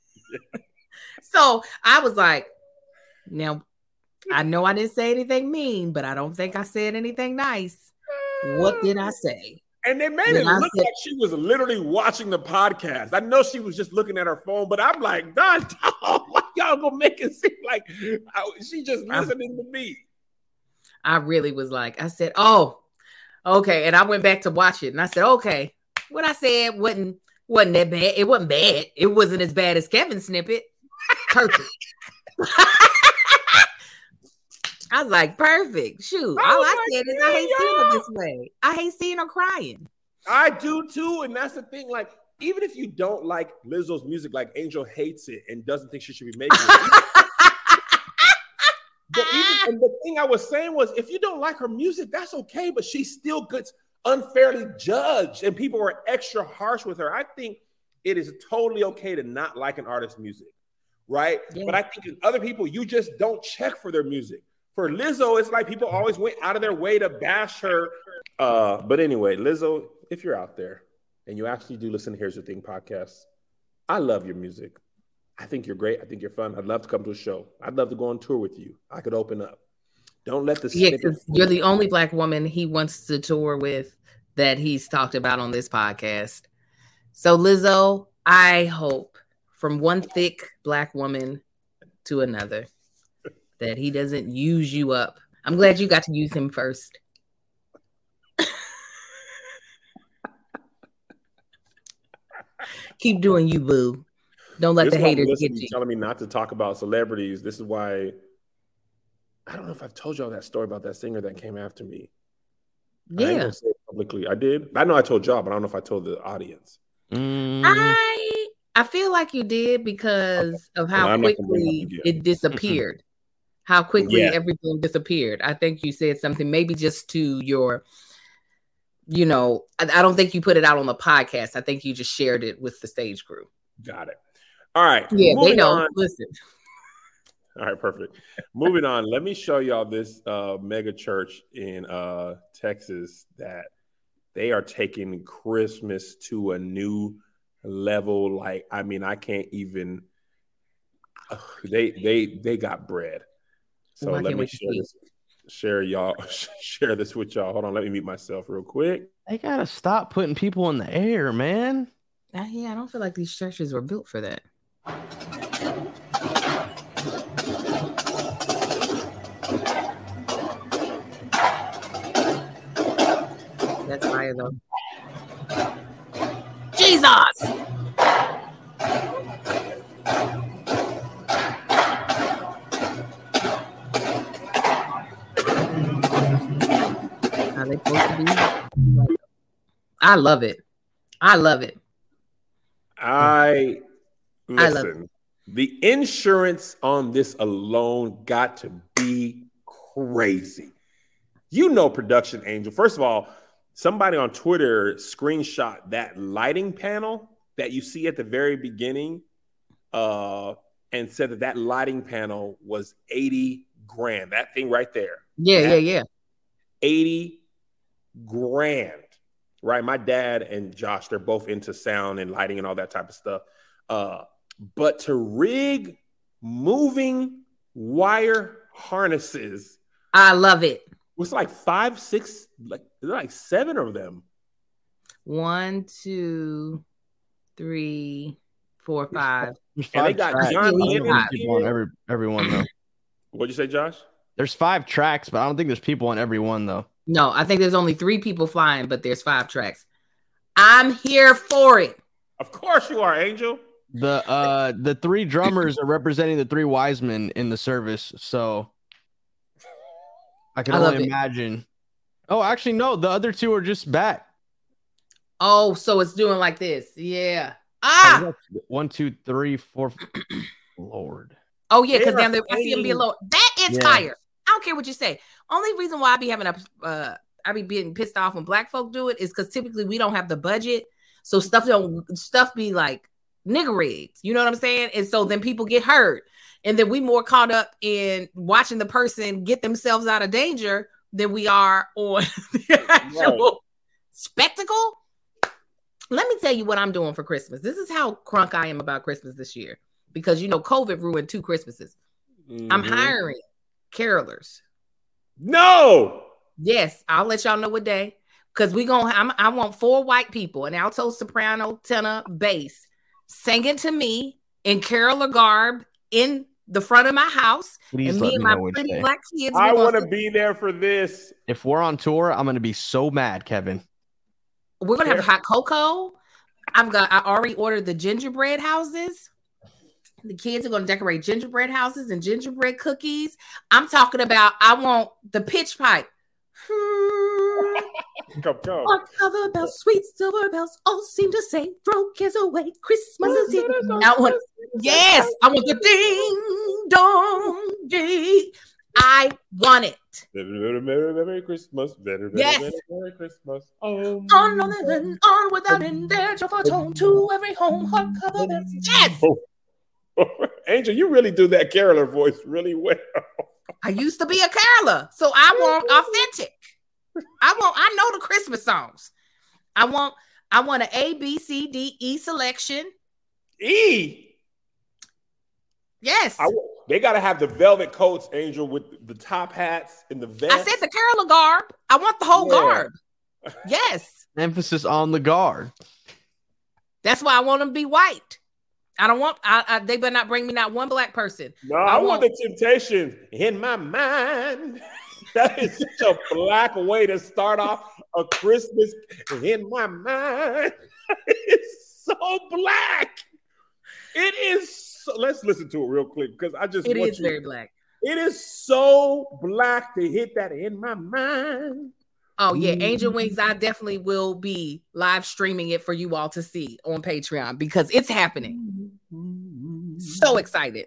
So I was like, now, I know I didn't say anything mean, but I don't think I said anything nice. What did I say? And they made it look like she was literally watching the podcast. I know she was just looking at her phone, but I'm like, God, why y'all gonna make it seem like she just listening to me? I really was like, I said, oh, okay, and I went back to watch it, and I said, okay, what I said wasn't wasn't that bad. It wasn't bad. It wasn't as bad as Kevin's snippet. Perfect. I was like, perfect. Shoot, oh all I said God, is I hate seeing her this way. I hate seeing her crying. I do, too, and that's the thing. Like, even if you don't like Lizzo's music, like Angel hates it and doesn't think she should be making it. But even, and the thing I was saying was, if you don't like her music, that's okay. But she still gets unfairly judged, and people are extra harsh with her. I think it is totally okay to not like an artist's music, right? Yeah. But I think in other people, you just don't check for their music. For Lizzo, it's like people always went out of their way to bash her. Uh, but anyway, Lizzo, if you're out there and you actually do listen to Here's Your Thing podcast, I love your music. I think you're great. I think you're fun. I'd love to come to a show. I'd love to go on tour with you. I could open up. Don't let the yeah, because you're the only black woman he wants to tour with that he's talked about on this podcast. So Lizzo, I hope from one thick black woman to another that he doesn't use you up. I'm glad you got to use him first. Keep doing you, boo. Don't let this the haters get you. Telling me not to talk about celebrities. This is why I don't know if I've told y'all that story about that singer that came after me. Yeah, I ain't gonna say it publicly. I did. I know I told y'all, but I don't know if I told the audience. Mm. I I feel like you did because okay. of how well, quickly it disappeared. How quickly yeah. everything disappeared. I think you said something, maybe just to your. You know, I, I don't think you put it out on the podcast. I think you just shared it with the stage crew. Got it. All right. Yeah, they know. Listen. All right, perfect. Moving on. Let me show y'all this uh, mega church in uh, Texas that they are taking Christmas to a new level. Like, I mean, I can't even. Uh, they they they got bread. So well, let me share this, share y'all share this with y'all. Hold on, let me mute myself real quick. They gotta stop putting people in the air, man. Uh, yeah, I don't feel like these churches were built for that. That's fire though. Jesus. Are they supposed to be? I love it. I love it. I listen. The insurance on this alone got to be crazy. You know, production angel. First of all, somebody on Twitter screenshot that lighting panel that you see at the very beginning, uh, and said that that lighting panel was eighty grand. That thing right there. Yeah, yeah, yeah. Eighty grand. right? My dad and Josh, they're both into sound and lighting and all that type of stuff. Uh, but to rig moving wire harnesses. I love it. It's like five, six, like, like seven of them. One, two, three, four, five. And five they got tracks. John on every everyone though. What'd you say, Josh? There's five tracks, but I don't think there's people on every one though. No, I think there's only three people flying, but there's five tracks. I'm here for it. Of course you are, Angel. The uh the three drummers are representing the three wise men in the service, so I can I only imagine. It. Oh, actually, no, the other two are just back. Oh, so it's doing like this. Yeah. Ah! One, two, three, four. Lord. Oh, yeah, because down there, I see them being low. That is yeah. fire. I don't care what you say. Only reason why I be having a, uh, I be being pissed off when black folk do it is because typically we don't have the budget. So stuff don't, stuff be like nigger rigs. You know what I'm saying? And so then people get hurt. And then we more caught up in watching the person get themselves out of danger than we are on the actual right. spectacle. Let me tell you what I'm doing for Christmas. This is how crunk I am about Christmas this year. Because, you know, COVID ruined two Christmases. Mm-hmm. I'm hiring carolers. No! Yes, I'll let y'all know what day. Because we gonna, I'm, I want four white people, an alto, soprano, tenor, bass, singing to me in caroler garb, in the front of my house. Please and me and my pretty black kids. I want to be there for this. If we're on tour, I'm going to be so mad, Kevin. We're going to have hot cocoa. I've got, I already ordered the gingerbread houses. The kids are going to decorate gingerbread houses and gingerbread cookies. I'm talking about, I want the pitch pipe. Come, come. Our cover bells, sweet silver bells, all seem to say, throw cares away, Christmas is here. I want, yes, I want the ding dong ding. I want it. Merry, merry, merry Christmas. Merry, yes. Merry, merry Christmas. Oh, on, on, on, on without end, there's your fortune to every home. Our cover bells, yes. Oh. Angel, you really do that caroler voice really well. I used to be a caroler, so I want authentic. I want. I know the Christmas songs. I want. I want an A, B, C, D, E selection. E. Yes. I, they got to have the velvet coats, Angel, with the top hats and the vest. I said the caroler garb. I want the whole yeah. garb. Yes. Emphasis on the garb. That's why I want them to be white. I don't want. I, I, they better not bring me not one black person. No, I, I want, want the Temptations in my mind. That is such a black way to start off a Christmas in my mind. It's so black. It is. So, let's listen to it real quick because I just. It want is you, very black. It is so black to hit that in my mind. Oh yeah, Angel Wings. I definitely will be live streaming it for you all to see on Patreon because it's happening. So excited.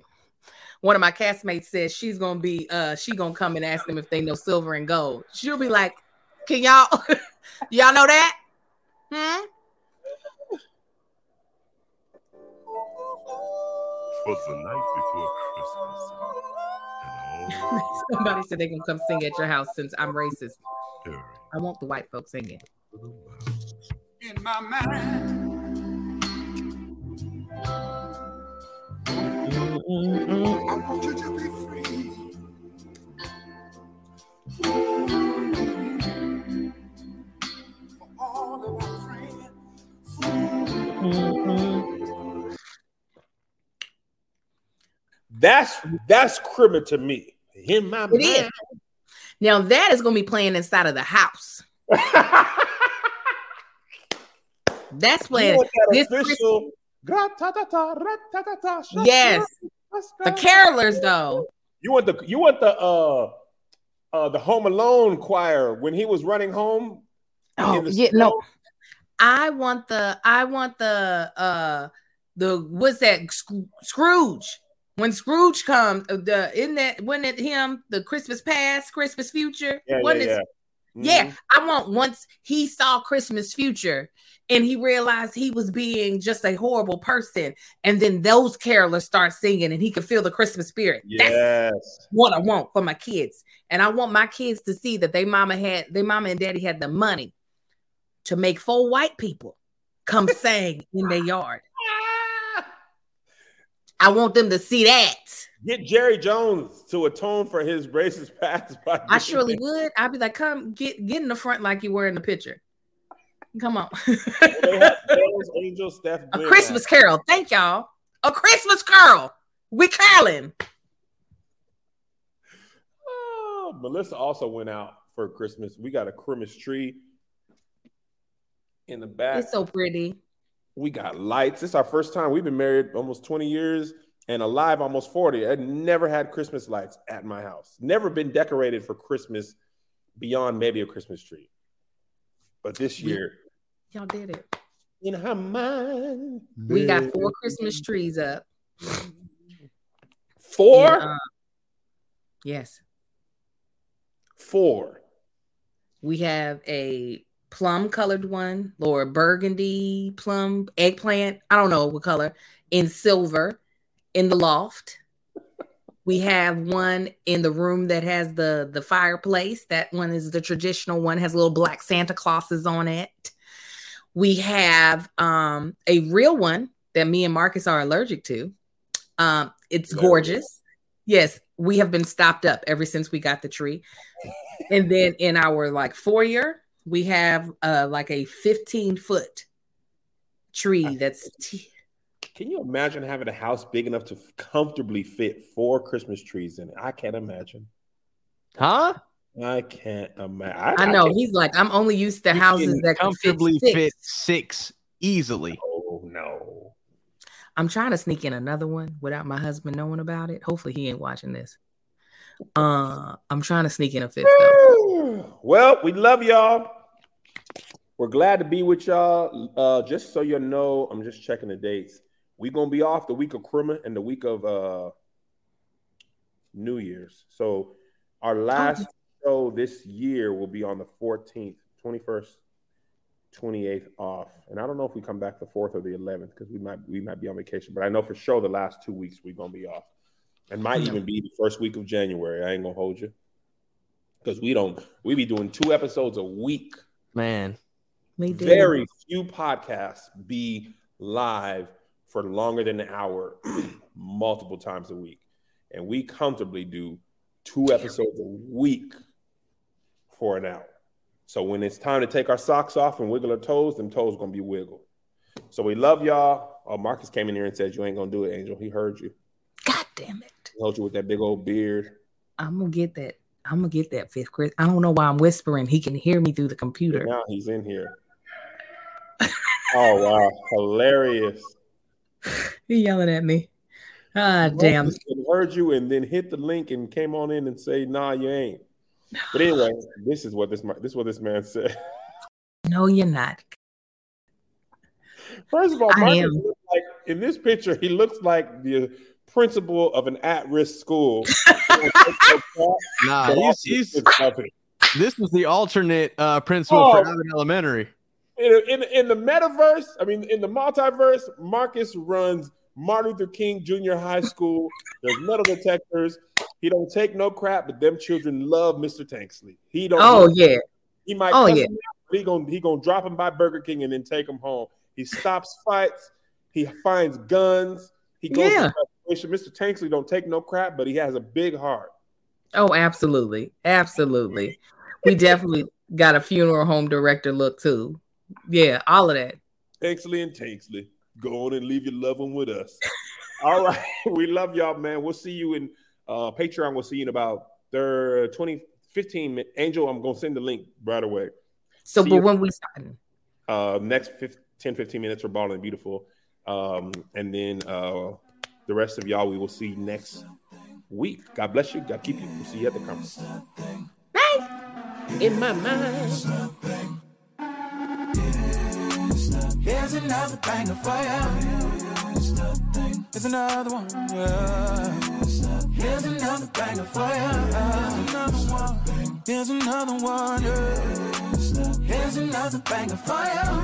One of my castmates says she's gonna be uh she gonna come and ask them if they know silver and gold. She'll be like, can y'all y'all know that? Hmm. For the night before Christmas. Somebody said they can come sing at your house since I'm racist. I want the white folks singing. In my mind. Mm-hmm. I want you to be free. For all of our friends. Mm-hmm. That's that's criminal to me. In my it mind. Is. Now that is gonna be playing inside of the house. That's playing this official. Yes. The carolers though. You want the you want the uh uh the Home Alone choir when he was running home. Oh yeah, snow. No. I want the I want the uh the what's that Scrooge when Scrooge comes the in that when it him the Christmas past Christmas future yeah yeah, is, yeah. Mm-hmm. yeah I want once he saw Christmas future and he realized he was being just a horrible person. And then those carolers start singing and he could feel the Christmas spirit. Yes. That's what I want for my kids. And I want my kids to see that they mama had, they mama and daddy had the money to make four white people come sing in their yard. I want them to see that. Get Jerry Jones to atone for his racist past. I surely that. would. I'd be like, come get get in the front like you were in the picture. Come on. Angel, Steph, a Christmas Carol. Thank y'all. A Christmas Carol. We calling. Oh, Melissa also went out for Christmas. We got a Christmas tree in the back. It's so pretty. We got lights. This is our first time. We've been married almost twenty years and alive almost forty. I'd never had Christmas lights at my house. Never been decorated for Christmas beyond maybe a Christmas tree. But this year, y'all did it. In her mind, we got four Christmas trees up. Four? And, uh, yes. Four. We have a plum colored one, or burgundy, plum, eggplant. I don't know what color. In silver, in the loft. We have one in the room that has the, the fireplace. That one is the traditional one, has little black Santa Clauses on it. We have um, a real one that me and Marcus are allergic to. Um, it's gorgeous. Yes, we have been stopped up ever since we got the tree. And then in our like foyer, we have uh, like a fifteen foot tree that's... T- Can you imagine having a house big enough to comfortably fit four Christmas trees in it? I can't imagine. Huh? I can't imagine. I, I know. I He's like, I'm only used to houses can that comfortably can fit, fit six easily. Oh, no. I'm trying to sneak in another one without my husband knowing about it. Hopefully he ain't watching this. Uh, I'm trying to sneak in a fifth. Though. Well, we love y'all. We're glad to be with y'all. Uh, just so you know, I'm just checking the dates. We're going to be off the week of Christmas and the week of uh, New Year's. So our last oh. show this year will be on the fourteenth, twenty-first, twenty-eighth off. And I don't know if we come back the fourth or the eleventh because we might we might be on vacation. But I know for sure the last two weeks we're going to be off. And might even be the first week of January. I ain't going to hold you. Because we don't – we be doing two episodes a week. Man. We do. Very few podcasts be live for longer than an hour, multiple times a week. And we comfortably do two episodes a week for an hour. So when it's time to take our socks off and wiggle our toes, them toes going to be wiggled. So we love y'all. Uh, Marcus came in here and said, you ain't going to do it, Angel. He heard you. God damn it. He told you with that big old beard. I'm going to get that. I'm going to get that fifth grade. I don't know why I'm whispering. He can hear me through the computer. Now he's in here. Oh, wow. Hilarious. He yelling at me. Ah, oh, damn. Heard you and then hit the link and came on in and say, nah, you ain't. But anyway, this is what this this is what this man said. No, you're not. First of all, Marcus looks like, in this picture, he looks like the principal of an at-risk school. Nah, he's, he's, this was the alternate uh, principal oh. for Allen Elementary. In, in, in the metaverse, I mean, in the multiverse, Marcus runs Martin Luther King Junior High School. There's metal detectors. He don't take no crap, but them children love Mister Tanksley. He don't. Oh, yeah. Him. He might. Oh, yeah. Him out, but he gonna he gonna drop him by Burger King and then take him home. He stops fights. He finds guns. He goes. Yeah. To Mister Tanksley don't take no crap, but he has a big heart. Oh, absolutely, absolutely. We definitely got a funeral home director look too. Yeah, all of that. Tanksley and Tanksley. Go on and leave your loved one with us. All right. We love y'all, man. We'll see you in uh, Patreon. We'll see you in about third, twenty fifteen. Angel, I'm going to send the link right away. So, see but when we starting? Uh, next fifteen, ten, fifteen minutes are balling and beautiful. Um, and then uh, the rest of y'all, we will see next week. God bless you. God keep you. We'll see you at the conference. Bye. In my mind. There's another thing of fire. There's another one. There's another thing of fire. There's another one. There's another thing of fire.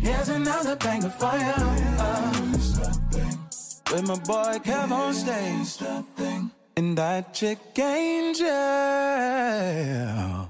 There's another thing of fire. With my boy Kev on stage. And that chick ain't jail.